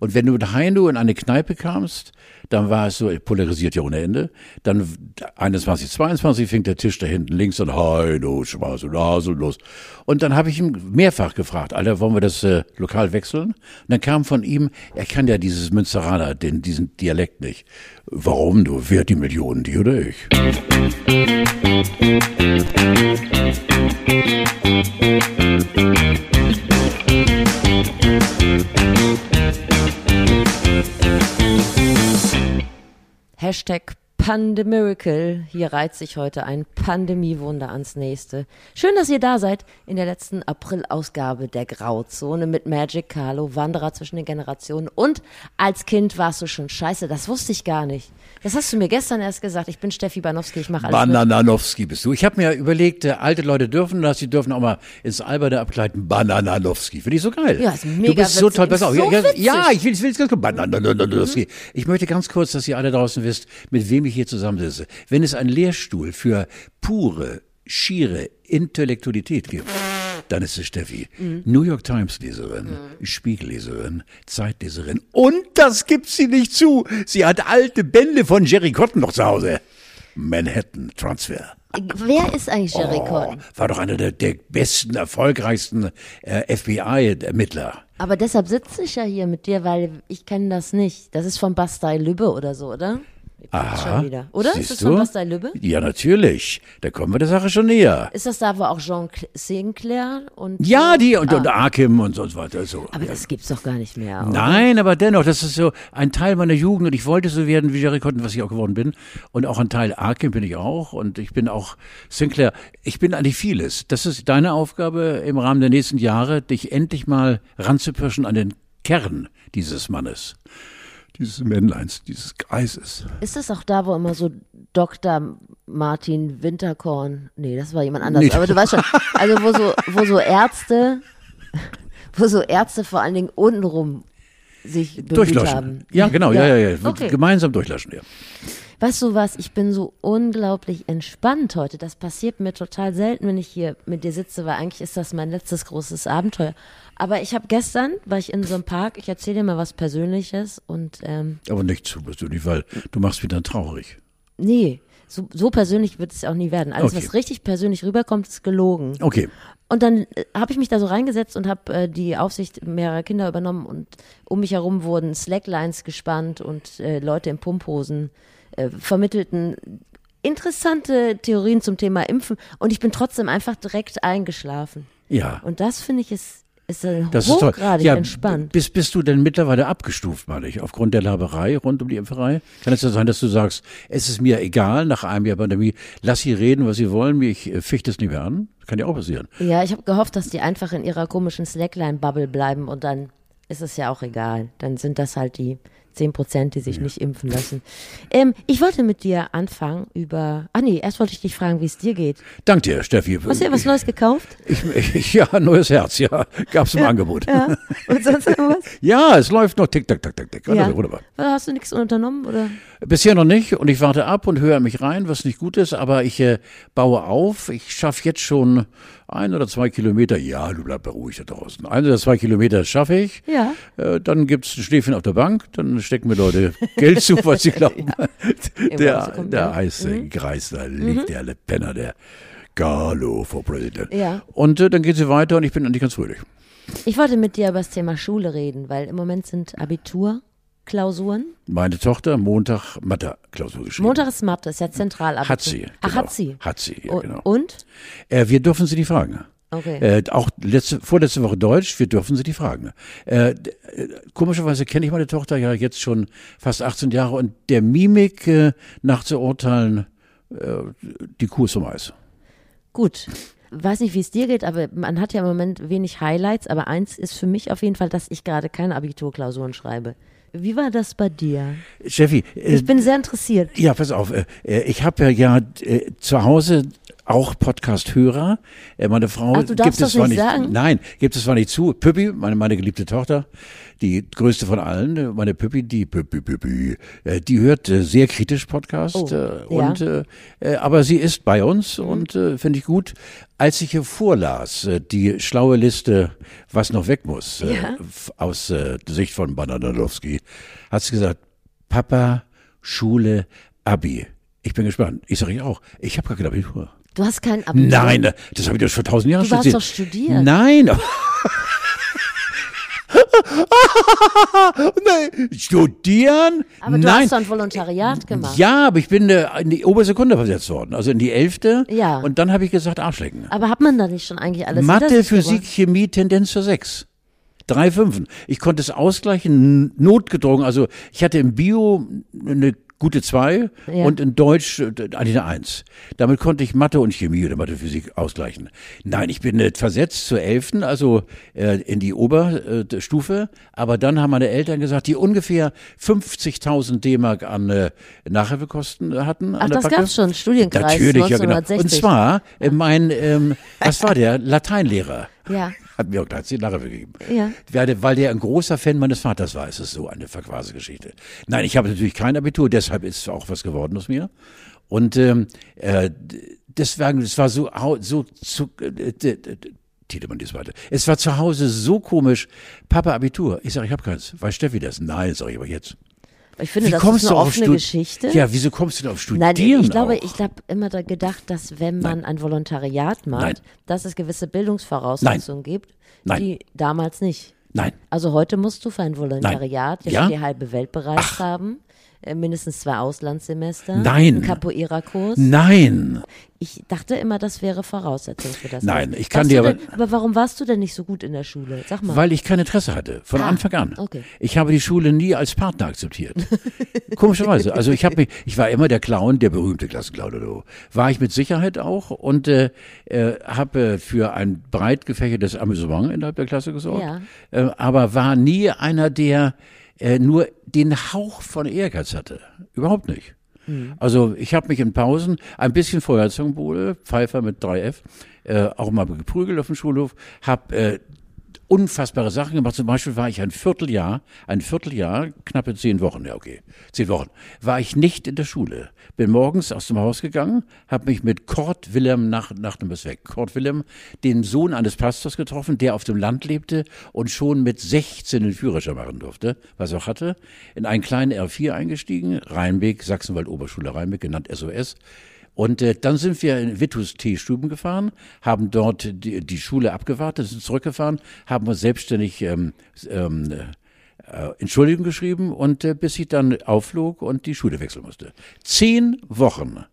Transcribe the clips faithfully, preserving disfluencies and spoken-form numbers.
Und wenn du mit Heino in eine Kneipe kamst, dann war es so, polarisiert ja ohne Ende, dann einundzwanzig, zweiundzwanzig fing der Tisch da hinten links an, Heino, Schmaß und Hase und los. Und dann habe ich ihn mehrfach gefragt, Alter, wollen wir das äh, Lokal wechseln? Und dann kam von ihm, er kann ja dieses Münsteraner, den, diesen Dialekt nicht. Warum du? Wer hat die Millionen, die oder ich? Hashtag Pandemiracle. Hier reiht sich heute ein Pandemiewunder ans nächste. Schön, dass ihr da seid in der letzten April-Ausgabe der Grauzone mit Magic Carlo, Wanderer zwischen den Generationen. Und als Kind warst du schon scheiße, das wusste ich gar nicht. Das hast du mir gestern erst gesagt. Ich bin Steffi Banowski, ich mache alles mit. Banananowski bist du. Ich habe mir überlegt, äh, alte Leute dürfen das, die dürfen auch mal ins Alberne abgleiten. Banananowski, finde ich so geil. Ja, ist mega. Du bist witzig. So toll, pass auf. So ja, ja, ich will es ganz kurz. Banananowski. Mhm. Ich möchte ganz kurz, dass ihr alle draußen wisst, mit wem ich hier zusammensitze. Wenn es einen Lehrstuhl für pure, schiere Intellektualität gibt, dann ist es Steffi. Mhm. New York Times-Leserin, mhm. Spiegel-Leserin, Zeitleserin. Und das gibt sie nicht zu. Sie hat alte Bände von Jerry Cotton noch zu Hause. Manhattan Transfer. Wer ist eigentlich Jerry oh, Cotton? War doch einer der, der besten, erfolgreichsten äh, F B I-Ermittler. Aber deshalb sitze ich ja hier mit dir, weil ich kenne das nicht. Das ist von Bastei Lübbe oder so, oder? Aha, schon wieder. Oder? Siehst ist das von Bastei Lübbe? Ja, natürlich. Da kommen wir der Sache schon näher. Ist das da, wo auch Jean Sinclair und... Ja, die und, ah. und Arkim und so weiter. So. Aber ja. Das gibt's doch gar nicht mehr, oder? Nein, aber dennoch, das ist so ein Teil meiner Jugend und ich wollte so werden wie Jerry Cotton, was ich auch geworden bin. Und auch ein Teil Arkim bin ich auch und ich bin auch Sinclair. Ich bin eigentlich vieles. Das ist deine Aufgabe im Rahmen der nächsten Jahre, dich endlich mal ranzupirschen an den Kern dieses Mannes. Dieses Männleins, dieses Geises. Ist das auch da, wo immer so Doktor Martin Winterkorn, nee, das war jemand anders, nee. Aber du weißt schon, also wo so, wo so Ärzte, wo so Ärzte vor allen Dingen untenrum sich bemüht durchlöschen. Haben. Ja, genau, ja, ja, ja. ja. Okay. Gemeinsam durchlöschen, ja. Weißt du was, ich bin so unglaublich entspannt heute, das passiert mir total selten, wenn ich hier mit dir sitze, weil eigentlich ist das mein letztes großes Abenteuer. Aber ich habe gestern, war ich in so einem Park, ich erzähle dir mal was Persönliches und ähm, aber nicht zu persönlich, weil du machst mich dann traurig. Nee, so, so persönlich wird es auch nie werden. Alles, okay. Was richtig persönlich rüberkommt, ist gelogen. Okay. Und dann äh, habe ich mich da so reingesetzt und habe äh, die Aufsicht mehrerer Kinder übernommen und um mich herum wurden Slacklines gespannt und äh, Leute in Pumphosen äh, vermittelten interessante Theorien zum Thema Impfen und ich bin trotzdem einfach direkt eingeschlafen. Ja. Und das finde ich ist Ist das ist hochgradig ja, entspannt. Bist, bist du denn mittlerweile abgestuft, meine ich, aufgrund der Laberei rund um die Impferei? Kann es ja sein, dass du sagst, es ist mir egal, nach einem Jahr Pandemie, lass sie reden, was sie wollen, ich fichte es nicht mehr an? Kann ja auch passieren. Ja, ich habe gehofft, dass die einfach in ihrer komischen Slackline-Bubble bleiben und dann ist es ja auch egal. Dann sind das halt die zehn Prozent, die sich ja. nicht impfen lassen. ähm, ich wollte mit dir anfangen über, ach nee, erst wollte ich dich fragen, wie es dir geht. Dank dir, Steffi. Hast du dir was Neues gekauft? Ich, ich, ja, neues Herz, ja. Gab's im Angebot. Ja. Und sonst irgendwas? Ja, es läuft noch tick, tack, tack, tack, tack. Ja. Wunderbar. Hast du nichts unternommen, oder? Bisher noch nicht und ich warte ab und höre mich rein, was nicht gut ist, aber ich äh, baue auf. Ich schaffe jetzt schon ein oder zwei Kilometer, ja, du bleib ruhig da draußen. Ein oder zwei Kilometer schaffe ich. Ja. Äh, dann gibt's ein Schläfchen auf der Bank, dann stecken mir Leute Geld zu, was sie glauben. Ja. Der, der heiße mhm. Greis, da liegt mhm. der alle Penner, der Carlo for President. Ja. Und äh, dann geht sie weiter und ich bin eigentlich ganz fröhlich. Ich wollte mit dir über das Thema Schule reden, weil im Moment sind Abiturklausuren. Meine Tochter Montag Mathe-Klausur geschrieben. Montag ist Mathe, ist ja Zentralabitur. Hat sie. Genau. Ach, hat sie? Hat sie, ja, genau. Und? Äh, wir dürfen sie nicht fragen. Okay. Äh, auch letzte, vorletzte Woche Deutsch, wir dürfen sie die fragen. Äh, komischerweise kenne ich meine Tochter ja jetzt schon fast achtzehn Jahre und der Mimik äh, nachzuurteilen, äh, die Kuh ist vom Eis. Gut. Weiß nicht, wie es dir geht, aber man hat ja im Moment wenig Highlights, aber eins ist für mich auf jeden Fall, dass ich gerade keine Abiturklausuren schreibe. Wie war das bei dir? Steffi. Äh, ich bin sehr interessiert. Ja, pass auf. Äh, ich habe ja, ja äh, zu Hause auch Podcast-Hörer. Äh, meine Frau Ach, du darfst gibt es zwar nicht, sagen? Nein, gibt es zwar nicht zu. Püppi, meine, meine geliebte Tochter, die größte von allen, meine Püppi, die Püppi, Püppi, äh, die hört äh, sehr kritisch Podcast. Oh, äh, und, ja. äh, aber sie ist bei uns mhm. und äh, finde ich gut. Als ich hier vorlas, äh, die schlaue Liste, was noch weg muss, äh, ja. aus äh, Sicht von Bananalowski, hat sie gesagt, Papa, Schule, Abi. Ich bin gespannt. Ich sage ich auch. Ich habe gar kein Abitur. Du hast kein Abitur? Nein, das habe ich doch vor tausend Jahren studiert. Du warst studiert. Doch studiert. Nein. Nein. Studieren? Aber du Nein. hast doch ein Volontariat gemacht. Ja, aber ich bin in die Obersekunde versetzt worden, also in die Elfte. Ja. Und dann habe ich gesagt, Arschlecken. Aber hat man da nicht schon eigentlich alles? Mathe, Physik, Chemie, Tendenz zur Sechs. Drei Fünfen. Ich konnte es ausgleichen, notgedrungen. Also ich hatte im Bio eine gute zwei ja. und in Deutsch eigentlich eine eins. Damit konnte ich Mathe und Chemie oder Mathe Physik ausgleichen. Nein, ich bin nicht versetzt zur Elften, also äh, in die Oberstufe. Aber dann haben meine Eltern gesagt, die ungefähr fünfzigtausend D-Mark an äh, Nachhilfekosten hatten. Ach, das gab's schon, Studienkreis Natürlich, neunzehnhundertsechzig. Ja, genau. Und zwar äh, mein, ähm, was war der, Lateinlehrer. Ja. Hat mir auch gleich die Nachhilfe gegeben. Ja. Weil der ein großer Fan meines Vaters war, ist es so eine verquase Geschichte. Nein, ich habe natürlich kein Abitur, deshalb ist auch was geworden aus mir. Und ähm, äh, deswegen, es war so, so, so äh, Tiedemann dies weiter. Es war zu Hause so komisch, Papa Abitur. Ich sage, ich habe keins. Weiß Steffi das? Nein, sage ich aber jetzt. Ich finde, Wie das ist eine offene Stud- Geschichte. Ja, wieso kommst du denn auf Studieren? Nein, ich glaube, auch? ich habe immer da gedacht, dass wenn man Nein. ein Volontariat macht, Nein. dass es gewisse Bildungsvoraussetzungen Nein. gibt, Nein. die damals nicht. Nein. Also heute musst du für ein Volontariat ja schon die halbe Welt bereist Ach. haben, äh, mindestens zwei Auslandssemester, Nein. einen Capoeira-Kurs. Nein. Ich dachte immer, das wäre Voraussetzung für das. Nein, ich kann warst dir aber... Denn, aber warum warst du denn nicht so gut in der Schule? Sag mal. Weil ich kein Interesse hatte, von ah, Anfang an. Okay. Ich habe die Schule nie als Partner akzeptiert. Komischerweise. Also ich habe mich, ich war immer der Clown, der berühmte Klassenclown oder so. War ich mit Sicherheit auch und äh, äh, habe für ein breit gefächertes Amüsement innerhalb der Klasse gesorgt. Ja. Äh, aber war nie einer, der äh, nur den Hauch von Ehrgeiz hatte. Überhaupt nicht. Also ich habe mich in Pausen ein bisschen Feuerzeugbude, Pfeifer mit drei F, äh, auch mal geprügelt auf dem Schulhof, habe äh, unfassbare Sachen gemacht. Zum Beispiel war ich ein Vierteljahr, ein Vierteljahr, knappe zehn Wochen, ja okay, zehn Wochen, war ich nicht in der Schule. Bin morgens aus dem Haus gegangen, habe mich mit Kurt Wilhelm nach nach dem Besweg, Kurt Wilhelm, den Sohn eines Pastors getroffen, der auf dem Land lebte und schon mit sechzehn den Führerschein machen durfte, was er auch hatte, in einen kleinen R vier eingestiegen, Rheinbeck, Sachsenwald-Oberschule Rheinbeck, genannt S O S. Und äh, dann sind wir in Wittus Teestuben gefahren, haben dort die, die Schule abgewartet, sind zurückgefahren, haben uns selbstständig ähm, ähm, äh, Entschuldigung geschrieben und äh, bis ich dann aufflog und die Schule wechseln musste. Zehn Wochen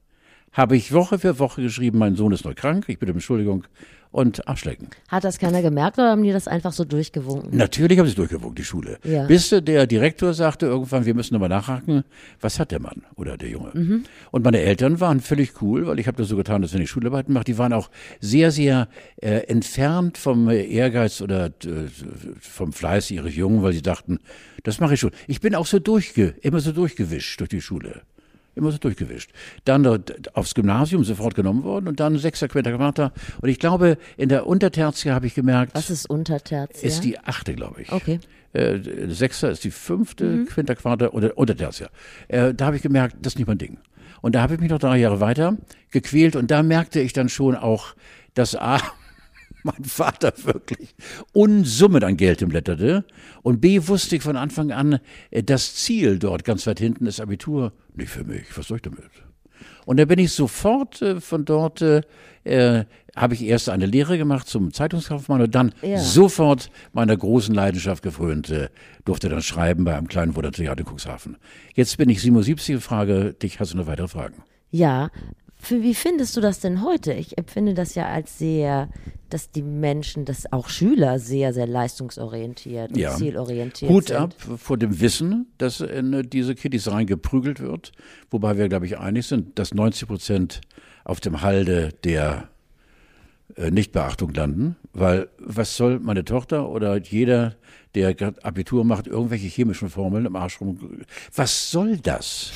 habe ich Woche für Woche geschrieben, mein Sohn ist noch krank, ich bitte um Entschuldigung und abschlecken. Hat das keiner gemerkt oder haben die das einfach so durchgewunken? Natürlich haben sie durchgewunken, die Schule. Ja. Bis der Direktor sagte irgendwann, wir müssen nochmal nachhaken, was hat der Mann oder der Junge? Mhm. Und meine Eltern waren völlig cool, weil ich habe das so getan, dass wenn ich Schularbeiten mache, die waren auch sehr, sehr äh, entfernt vom Ehrgeiz oder äh, vom Fleiß ihres Jungen, weil sie dachten, das mache ich schon. Ich bin auch so durchge, immer so durchgewischt durch die Schule. Immer so durchgewischt. Dann aufs Gymnasium sofort genommen worden und dann sechster, quinter, quater. Und ich glaube, in der Untertertia habe ich gemerkt. Was ist Untertertia? Ist die achte, glaube ich. Okay. Äh, Sechster ist die fünfte, mhm. quinter, quater oder Untertertia. Äh, da habe ich gemerkt, das ist nicht mein Ding. Und da habe ich mich noch drei Jahre weiter gequält und da merkte ich dann schon auch, dass A, mein Vater wirklich Unsummen an Geld im Blätterte. Und B, wusste ich von Anfang an, das Ziel dort ganz weit hinten ist Abitur. Nicht für mich, was soll ich damit? Und da bin ich sofort äh, von dort, äh, äh, habe ich erst eine Lehre gemacht zum Zeitungskaufmann und dann ja. sofort meiner großen Leidenschaft gefrönt, äh, durfte dann schreiben bei einem kleinen Wundertheater in Cuxhaven. Jetzt bin ich siebenundsiebzig und frage dich, hast du noch weitere Fragen? Ja, wie findest du das denn heute? Ich empfinde das ja als sehr, dass die Menschen, dass auch Schüler sehr, sehr leistungsorientiert und ja. zielorientiert Hut sind. Hut ab vor dem Wissen, dass in diese Kittys reingeprügelt wird, wobei wir, glaube ich, einig sind, dass neunzig Prozent auf dem Halde der äh, Nichtbeachtung landen, weil was soll meine Tochter oder jeder, der gerade Abitur macht, irgendwelche chemischen Formeln im Arsch rum, was soll das?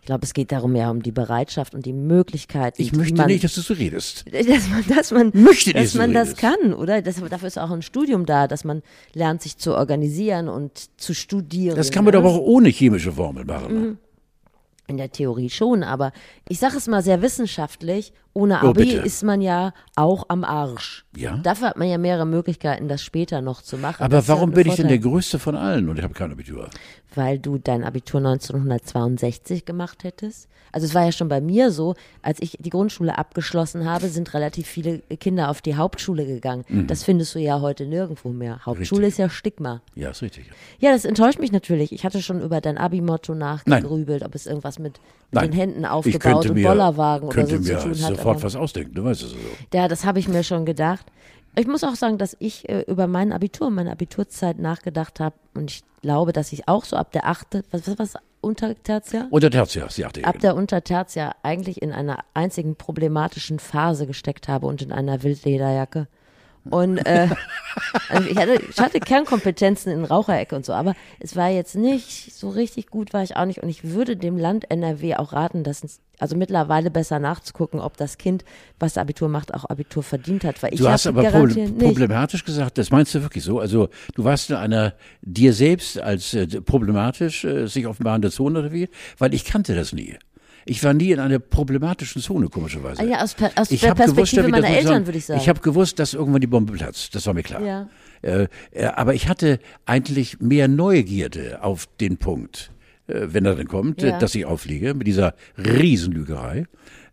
Ich glaube, es geht darum ja um die Bereitschaft und die Möglichkeit. Ich möchte man, nicht, dass du so redest. Dass man, dass man, möchte dass man das redest. kann, oder? Das, dafür ist auch ein Studium da, dass man lernt, sich zu organisieren und zu studieren. Das kann man ja? doch auch ohne chemische Formel machen. Mhm. In der Theorie schon, aber ich sage es mal sehr wissenschaftlich, ohne Abi oh, ist man ja auch am Arsch. Ja? Dafür hat man ja mehrere Möglichkeiten, das später noch zu machen. Aber das warum bin Vorteil. ich denn der Größte von allen und ich habe kein Abitur? Weil du dein Abitur neunzehnhundertzweiundsechzig gemacht hättest. Also es war ja schon bei mir so, als ich die Grundschule abgeschlossen habe, sind relativ viele Kinder auf die Hauptschule gegangen. Mhm. Das findest du ja heute nirgendwo mehr. Hauptschule richtig. ist ja Stigma. Ja, ist richtig. Ja, das enttäuscht mich natürlich. Ich hatte schon über dein Abi-Motto nachgegrübelt, Nein. ob es irgendwas mit Nein. den Händen aufgebaut und Bollerwagen oder so zu tun hat. Ich könnte mir sofort was ausdenken, du weißt es so. Ja, das habe ich mir schon gedacht. Ich muss auch sagen, dass ich äh, über mein Abitur, meine Abiturzeit nachgedacht habe und ich glaube, dass ich auch so ab der achten, was was, was Untertertia? Untertertia, die achte. Ab der Untertertia eigentlich in einer einzigen problematischen Phase gesteckt habe und in einer Wildlederjacke. Und äh, also ich, hatte, ich hatte Kernkompetenzen in Raucherecke und so, aber es war jetzt nicht so richtig gut, war ich auch nicht. Und ich würde dem Land N R W auch raten, dass also mittlerweile besser nachzugucken, ob das Kind, was Abitur macht, auch Abitur verdient hat. Weil ich du hast aber Problem, problematisch nicht. gesagt, das meinst du wirklich so? Also du warst in einer dir selbst als äh, problematisch äh, sich offenbarende Zone oder wie? Weil ich kannte das nie. Ich war nie in einer problematischen Zone, komischerweise. Ja, aus, per, aus der Perspektive gewusst, meiner das, Eltern, sagen, würde ich sagen. Ich habe gewusst, dass irgendwann die Bombe platzt. Das war mir klar. Ja. Äh, äh, aber ich hatte eigentlich mehr Neugierde auf den Punkt, äh, wenn er dann kommt, ja. äh, dass ich aufliege mit dieser Riesenlügerei,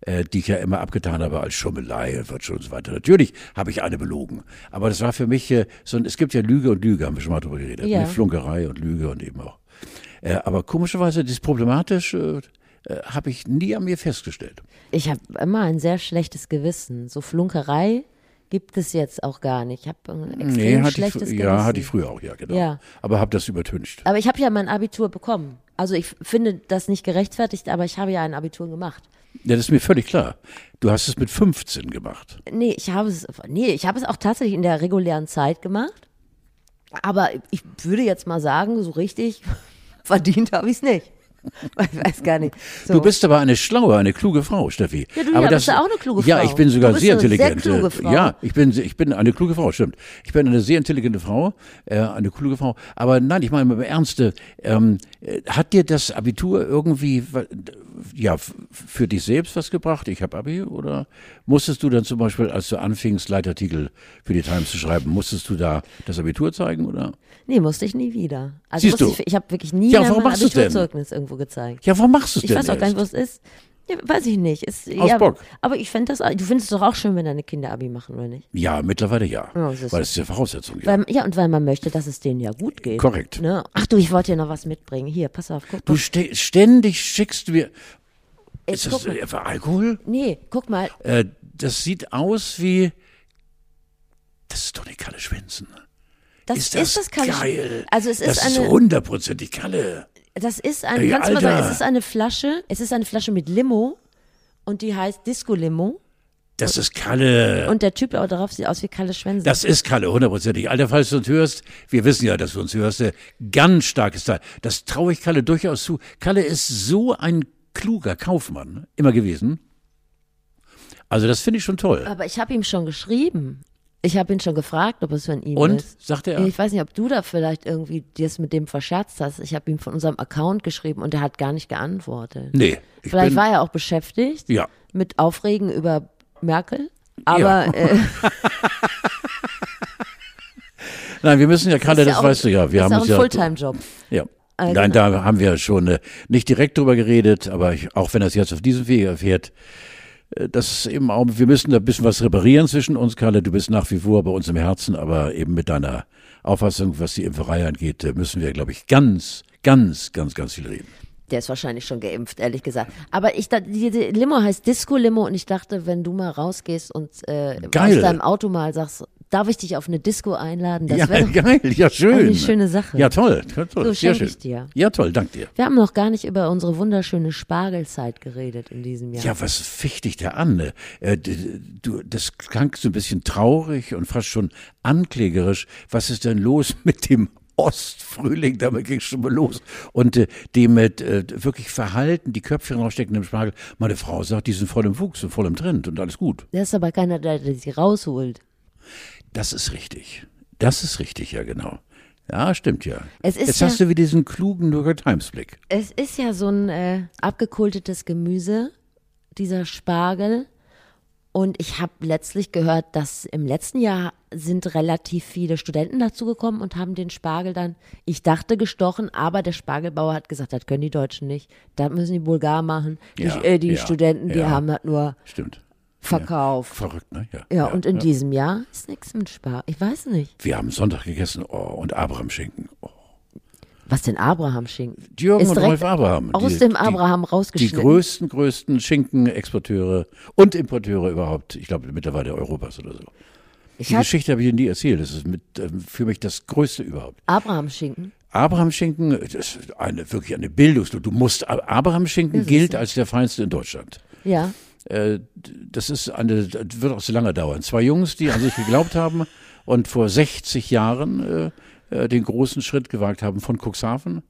äh, die ich ja immer abgetan habe als Schummelei und so weiter. Natürlich habe ich eine belogen. Aber das war für mich, äh, so ein, es gibt ja Lüge und Lüge, haben wir schon mal drüber geredet. Ja. Ne? Flunkerei und Lüge und eben auch. Äh, aber komischerweise, das ist problematisch, äh, habe ich nie an mir festgestellt. Ich habe immer ein sehr schlechtes Gewissen. So Flunkerei gibt es jetzt auch gar nicht. Ich habe ein extrem nee, hatte schlechtes ich, Gewissen. Ja, hatte ich früher auch, ja, genau. Ja. Aber habe das übertüncht. Aber ich habe ja mein Abitur bekommen. Also ich finde das nicht gerechtfertigt, aber ich habe ja ein Abitur gemacht. Ja, das ist mir völlig klar. Du hast es mit fünfzehn gemacht. Nee, ich habe es, nee, ich habe es auch tatsächlich in der regulären Zeit gemacht. Aber ich würde jetzt mal sagen, so richtig verdient habe ich es nicht. Ich weiß gar nicht. So. Du bist aber eine schlaue, eine kluge Frau, Steffi. Ja, du aber ja, das, bist ja auch eine kluge Frau. Ja, ich bin sogar du bist sehr intelligent. Sehr kluge Frau. Ja, ich bin, ich bin eine kluge Frau, stimmt. Ich bin eine sehr intelligente Frau, äh, eine kluge Frau. Aber nein, ich meine im Ernste, ähm, hat dir das Abitur irgendwie ja für dich selbst was gebracht? Ich habe Abi, oder musstest du dann zum Beispiel, als du anfingst, Leitartikel für die Times zu schreiben, musstest du da das Abitur zeigen, oder? Nee, musste ich nie wieder. Also Siehst du? Ich, ich habe wirklich nie ja, mehr mein Abiturzeugnis irgendwo gezeigt. Ja, warum machst du es denn? Ich weiß auch erst? gar nicht, was es ist. Ja, weiß ich nicht. Ist, Aus ja, Bock. Aber ich fände das, du findest es doch auch schön, wenn deine Kinder Abi machen, oder nicht? Ja, mittlerweile ja. ja das weil das ist ja Voraussetzung. Ja. Weil, ja, und weil man möchte, dass es denen ja gut geht. Korrekt. Ne? Ach du, ich wollte dir noch was mitbringen. Hier, pass auf. Guck, du ste- ständig schickst mir... Ist das etwa Alkohol? Nee, guck mal. Äh, das sieht aus wie... Das ist doch nicht Kalle Schwänzen. Das ist, das ist das Kalle geil. Also es ist das eine... ist hundertprozentig Kalle. Das ist eine, Ey, kannst du mal sagen, es ist eine Flasche, es ist eine Flasche mit Limo und die heißt Disco Limo. Das ist Kalle. Und der Typ da drauf sieht aus wie Kalle Schwänzen. Das ist Kalle, hundertprozentig. Alter, falls du uns hörst, wir wissen ja, dass du uns hörst, ganz starkes Teil. Das traue ich Kalle durchaus zu. Kalle ist so ein kluger Kaufmann, immer gewesen. Also das finde ich schon toll. Aber ich habe ihm schon geschrieben. Ich habe ihn schon gefragt, ob es von ihm und? ist. Und? Sagte er. Ich weiß nicht, ob du da vielleicht irgendwie dir das mit dem verscherzt hast. Ich habe ihm von unserem Account geschrieben und er hat gar nicht geantwortet. Nee. Ich vielleicht bin... war er auch beschäftigt ja. mit Aufregen über Merkel. Aber. Ja. Äh, Nein, wir müssen ja gerade, das, ja das weißt du ja. Wir das haben ist ja auch ein Fulltime-Job. Ja. Also Nein, genau. da haben wir schon äh, nicht direkt drüber geredet, aber ich, auch wenn er es jetzt auf diesem Weg erfährt. Das eben auch, wir müssen da ein bisschen was reparieren zwischen uns, Kalle. Du bist nach wie vor bei uns im Herzen, aber eben mit deiner Auffassung, was die Impferei angeht, müssen wir, glaube ich, ganz, ganz, ganz, ganz viel reden. Der ist wahrscheinlich schon geimpft, ehrlich gesagt. Aber ich dachte, die Limo heißt Disco Limo und ich dachte, wenn du mal rausgehst und äh, aus deinem Auto mal sagst, darf ich dich auf eine Disco einladen? Das ja, wäre geil, ja schön. Eine schöne Sache. Ja, toll. Ja, toll. So schenke ich dir. Ja, toll, dank dir. Wir haben noch gar nicht über unsere wunderschöne Spargelzeit geredet in diesem Jahr. Ja, was ficht dich da an? Ne? Äh, du, das klang so ein bisschen traurig und fast schon anklägerisch. Was ist denn los mit dem Ostfrühling, damit ging es schon mal los. Und äh, die mit äh, wirklich Verhalten, die Köpfchen rausstecken im Spargel. Meine Frau sagt, die sind voll im Wuchs und voll im Trend und alles gut. Da ist aber keiner, der sie rausholt. Das ist richtig. Das ist richtig, ja genau. Ja, stimmt ja. Es ist Jetzt ja, hast du wieder diesen klugen New York Times-Blick. Es ist ja so ein äh, abgekultetes Gemüse, dieser Spargel. Und ich habe letztlich gehört, dass im letzten Jahr sind relativ viele Studenten dazugekommen und haben den Spargel dann, ich dachte, gestochen, aber der Spargelbauer hat gesagt, das können die Deutschen nicht, das müssen die Bulgaren machen. Die, ja, äh, die ja, Studenten, die ja, haben das nur stimmt. verkauft. Ja, verrückt, ne? Ja, ja, ja und in ja. diesem Jahr ist nichts mit Spargel, ich weiß nicht. Wir haben Sonntag gegessen oh, und Abraham-Schinken. Oh. Was denn Abraham-Schinken? Jürgen und Rolf Abraham. Aus die, dem Abraham die, rausgeschnitten. Die größten, größten Schinkenexporteure und Importeure überhaupt, ich glaube mittlerweile Europas oder so. Ich die hab, Geschichte habe ich dir nie erzählt, das ist mit, für mich das Größte überhaupt. Abraham-Schinken? Abraham-Schinken, das ist eine, wirklich eine Bildungslücke. Du musst, Abraham-Schinken gilt so. als der feinste in Deutschland. Ja. Äh, das ist eine, das wird auch so lange dauern. Zwei Jungs, die an sich geglaubt haben und vor sechzig Jahren... Äh, den großen Schritt gewagt haben von Cuxhaven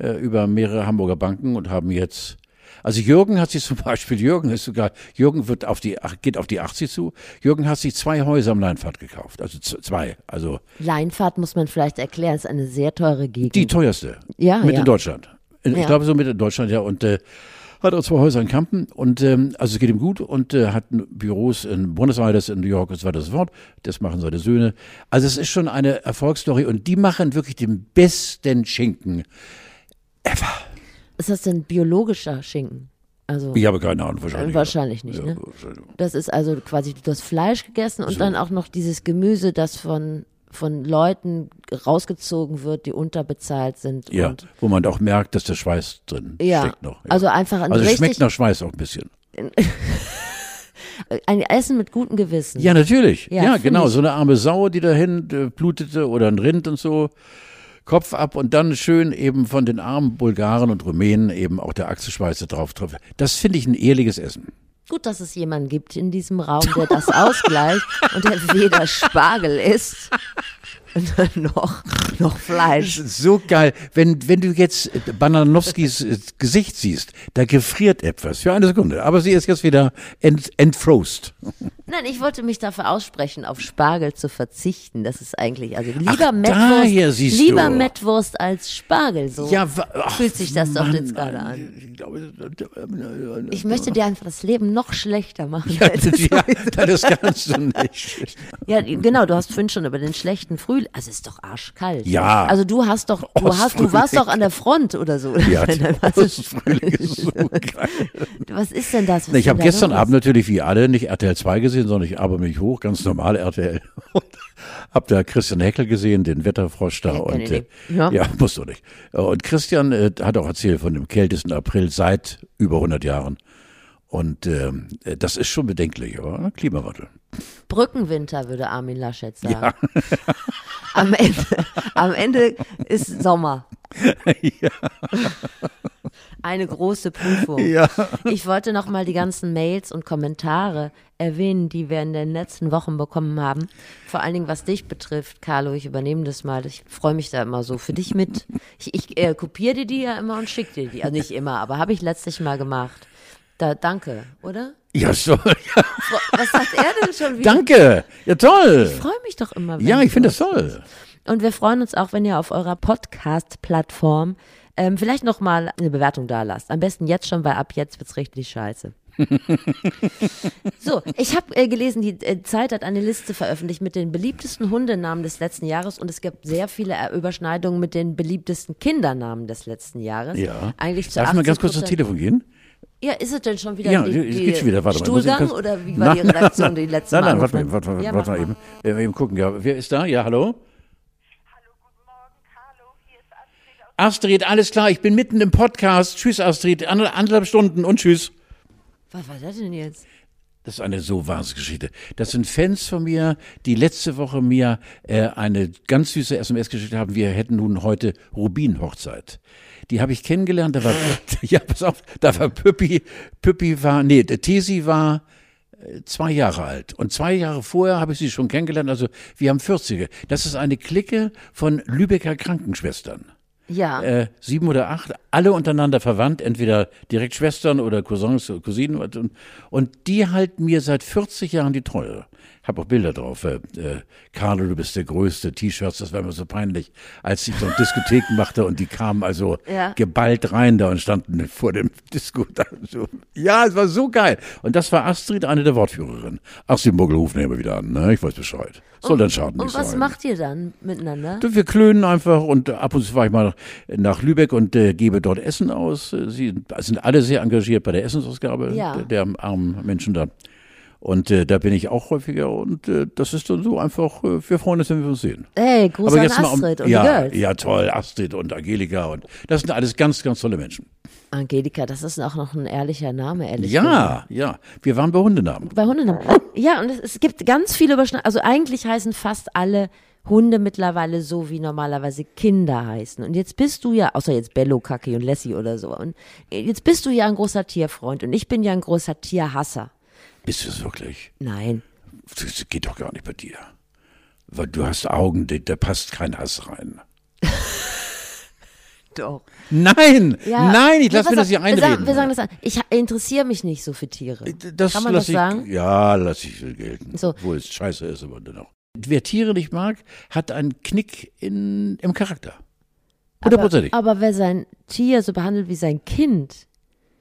äh, über mehrere Hamburger Banken und haben jetzt, also Jürgen hat sich zum Beispiel, Jürgen ist sogar, Jürgen wird auf die, geht auf die achtzig zu, Jürgen hat sich zwei Häuser am Leinpfad gekauft, also zwei. Also Leinpfad muss man vielleicht erklären, ist eine sehr teure Gegend. Die teuerste, ja, mit ja. in Deutschland. Ich ja. glaube so mit in Deutschland, ja, und äh, hat auch zwei Häuser in Kampen und ähm, also es geht ihm gut und äh, hat Büros in Buenos Aires, in New York und so weiter und so fort. Das machen seine Söhne. Also es ist schon eine Erfolgsstory und die machen wirklich den besten Schinken ever. Ist das denn biologischer Schinken? Also ich habe keine Ahnung, wahrscheinlich. Wahrscheinlich nicht, ja, ne? Wahrscheinlich. Das ist also quasi das Fleisch gegessen und so. Dann auch noch dieses Gemüse, das von... von Leuten rausgezogen wird, die unterbezahlt sind. Ja, und wo man auch merkt, dass der Schweiß drin ja, steckt noch. Ja. Also einfach ein Also schmeckt nach Schweiß auch ein bisschen. Ein Essen mit gutem Gewissen. Ja, natürlich. Ja, ja genau. Ich. So eine arme Sau, die dahin äh, blutete oder ein Rind und so. Kopf ab und dann schön eben von den armen Bulgaren und Rumänen eben auch der Achselschweiße drauf drauf. Das finde ich ein ehrliches Essen. Gut, dass es jemanden gibt in diesem Raum, der das ausgleicht und der weder Spargel isst noch, noch Fleisch. So geil. Wenn, wenn du jetzt Bananowskis Gesicht siehst, da gefriert etwas für eine Sekunde. Aber sie ist jetzt wieder ent, entfrost. Nein, ich wollte mich dafür aussprechen, auf Spargel zu verzichten. Das ist eigentlich, also lieber, ach, Mettwurst, lieber Mettwurst als Spargel. So ja, wa- ach, fühlt sich das Mann, doch jetzt gerade an. Ich, glaube, ich möchte dir einfach das Leben noch schlechter machen. Ja, ja, das kannst du nicht. Ja, genau, du hast vorhin schon über den schlechten Frühling, also es ist doch arschkalt. Ja. Also du hast doch, du hast, du warst doch an der Front oder so. Ja, Ostfrühling ist so geil. Was ist denn das? Was ich habe gestern Abend natürlich wie alle nicht R T L zwei gesehen, sondern ich arbeite mich hoch, ganz normal R T L. Und hab da Christian Heckel gesehen, den Wetterfrosch da. Ja, und äh, ja. ja, musst du nicht. Und Christian äh, hat auch erzählt von dem kältesten April seit über hundert Jahren. Und äh, das ist schon bedenklich, oder? Klimawandel. Brückenwinter, würde Armin Laschet sagen. Ja. Am Ende, am Ende ist Sommer. Ja. Eine große Prüfung. Ja. Ich wollte nochmal die ganzen Mails und Kommentare erwähnen, die wir in den letzten Wochen bekommen haben. Vor allen Dingen, was dich betrifft, Carlo, ich übernehme das mal. Ich freue mich da immer so für dich mit. Ich, ich äh, kopiere dir die ja immer und schicke dir die. Also nicht immer, aber habe ich letztlich mal gemacht. Da, danke, oder? Ja, so. Ja. Was sagt er denn schon wieder? Danke, ja toll. Ich freue mich doch immer. Wenn ja, ich finde das toll. Und wir freuen uns auch, wenn ihr auf eurer Podcast-Plattform ähm, vielleicht nochmal eine Bewertung da lasst. Am besten jetzt schon, weil ab jetzt wird's richtig scheiße. So, ich habe äh, gelesen, die äh, Zeit hat eine Liste veröffentlicht mit den beliebtesten Hundenamen des letzten Jahres und es gibt sehr viele Überschneidungen mit den beliebtesten Kindernamen des letzten Jahres. Ja. Eigentlich zu Darf ich mal ganz kurz ans Telefon gehen? Ja, ist es denn schon wieder ja, die, die geht schon wieder. Warte Stuhlgang mal. Oder wie war nein, die Redaktion nein, nein, die letzte Mal? Nein, nein, warte mal, warte, warte, ja, warte mal eben. Äh, eben gucken, ja. Wer ist da? Ja, hallo? Astrid, alles klar, ich bin mitten im Podcast. Tschüss, Astrid, anderthalb Stunden und tschüss. Was war das denn jetzt? Das ist eine so wahre Geschichte. Das sind Fans von mir, die letzte Woche mir äh, eine ganz süße S M S geschickt haben. Wir hätten nun heute Rubin-Hochzeit. Die habe ich kennengelernt. Da war, ja, pass auf, da war Püppi, Püppi war, nee, Tesi war, zwei Jahre alt. Und zwei Jahre vorher habe ich sie schon kennengelernt. Also wir haben vierziger. Das ist eine Clique von Lübecker Krankenschwestern. Ja. Äh, sieben oder acht, alle untereinander verwandt, entweder direkt Schwestern oder Cousins oder Cousinen. Und, und die halten mir seit vierzig Jahren die Treue. Hab auch Bilder drauf. Äh, äh, Carlo, du bist der Größte, T-Shirts, das war immer so peinlich, als ich so Diskotheken machte und die kamen also ja. geballt rein da und standen vor dem Disco. So. Ja, es war so geil. Und das war Astrid, eine der Wortführerinnen. Ach, sie Muggelhufen nehmen wir wieder an, ne? Ich weiß Bescheid. Soll dann schaden nicht sein. Und was macht ihr dann miteinander? Wir klönen einfach und ab und zu fahre ich mal nach Lübeck und äh, gebe dort Essen aus. Sie sind alle sehr engagiert bei der Essensausgabe ja. der, der armen Menschen da. Und äh, da bin ich auch häufiger und äh, das ist dann so einfach, äh, wir freuen uns, wenn wir uns sehen. Hey, Gruß aber an jetzt Astrid mal um, und ja, die Girls. Ja, toll, Astrid und Angelika und das sind alles ganz, ganz tolle Menschen. Angelika, das ist auch noch ein ehrlicher Name, ehrlich gesagt. Ja, ja, wir waren bei Hundenamen. Bei Hundenamen, ja und es, es gibt ganz viele Überschneidungen, also eigentlich heißen fast alle Hunde mittlerweile so, wie normalerweise Kinder heißen. Und jetzt bist du ja, außer jetzt Bello, Kaki und Lassie oder so, und jetzt bist du ja ein großer Tierfreund und ich bin ja ein großer Tierhasser. Bist du es wirklich? Nein. Das geht doch gar nicht bei dir. Weil du hast Augen, da passt kein Hass rein. Doch. Nein, ja. nein, ich lasse mir das hier einreden. Wir sagen, wir sagen das an. Ich interessiere mich nicht so für Tiere. Das kann man das ich, sagen? Ja, lass ich gelten. So. Obwohl es scheiße ist, aber dennoch. Wer Tiere nicht mag, hat einen Knick in, im Charakter. hundertprozentig. Aber, aber wer sein Tier so behandelt wie sein Kind...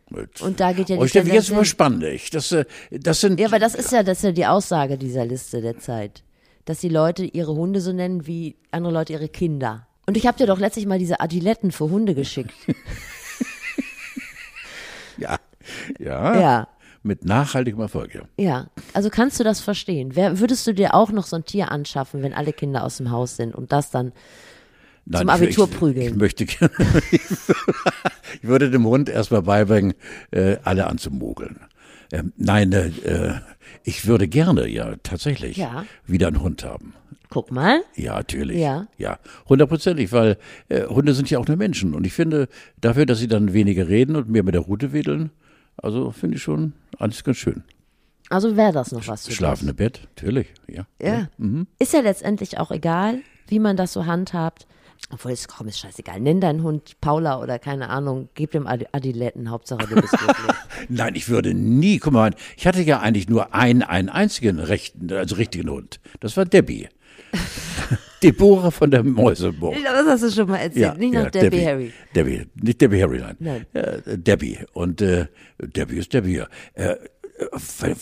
Mit. Und da geht ja die Stelle. Jetzt überspanne ich. Das, das sind, ja, aber das ist ja, das ist ja die Aussage dieser Liste der Zeit. Dass die Leute ihre Hunde so nennen, wie andere Leute ihre Kinder. Und ich habe dir doch letztlich mal diese Adiletten für Hunde geschickt. ja. ja, ja. Mit nachhaltigem Erfolg, ja. Ja, also kannst du das verstehen? Wer, würdest du dir auch noch so ein Tier anschaffen, wenn alle Kinder aus dem Haus sind und das dann... Nein, zum Abitur prügeln. Ich, ich möchte gerne, ich würde dem Hund erstmal beibringen, äh, alle anzumogeln. Ähm, nein, äh, ich würde gerne, ja, tatsächlich, ja. wieder einen Hund haben. Guck mal. Ja, natürlich. Ja. Ja, hundertprozentig, weil äh, Hunde sind ja auch nur Menschen. Und ich finde, dafür, dass sie dann weniger reden und mehr mit der Rute wedeln, also finde ich schon alles ganz schön. Also wäre das noch was für dich? Schlafen im Bett, natürlich, ja. ja. ja. Mhm. Ist ja letztendlich auch egal, wie man das so handhabt. Obwohl, es kaum ist scheißegal. Nenn deinen Hund Paula oder keine Ahnung, gib dem Adiletten, Hauptsache du bist glücklich. Nein, ich würde nie, guck mal, ich hatte ja eigentlich nur einen, einen einzigen rechten, also richtigen Hund. Das war Debbie. Deborah von der Mäuseburg. Das hast du schon mal erzählt, ja, nicht noch ja, Debbie, Debbie Harry. Debbie, nicht Debbie Harry, nein. nein. Äh, Debbie und äh, Debbie ist Debbie ja. Äh,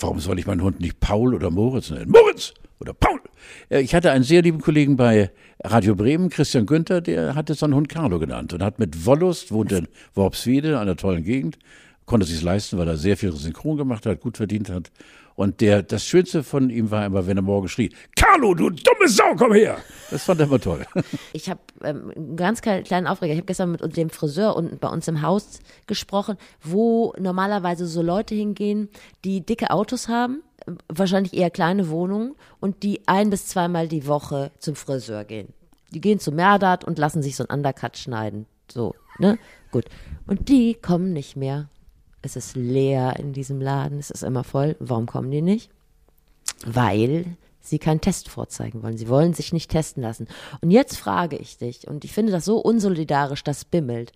warum soll ich meinen Hund nicht Paul oder Moritz nennen? Moritz! Oder Paul. Ich hatte einen sehr lieben Kollegen bei Radio Bremen, Christian Günther, der hatte seinen Hund Carlo genannt und hat mit Wollust, wohnte in Worpswede, einer tollen Gegend, konnte es sich leisten, weil er sehr viel synchron gemacht hat, gut verdient hat. Und der, das Schönste von ihm war immer, wenn er morgen schrie, Carlo, du dumme Sau, komm her! Das fand er immer toll. Ich habe ähm, einen ganz kleinen Aufreger. Ich habe gestern mit dem Friseur unten bei uns im Haus gesprochen, wo normalerweise so Leute hingehen, die dicke Autos haben. Wahrscheinlich eher kleine Wohnungen und die ein- bis zweimal die Woche zum Friseur gehen. Die gehen zu Merdat und lassen sich so einen Undercut schneiden. So, ne? Gut. Und die kommen nicht mehr. Es ist leer in diesem Laden, es ist immer voll. Warum kommen die nicht? Weil sie keinen Test vorzeigen wollen. Sie wollen sich nicht testen lassen. Und jetzt frage ich dich, und ich finde das so unsolidarisch, das bimmelt,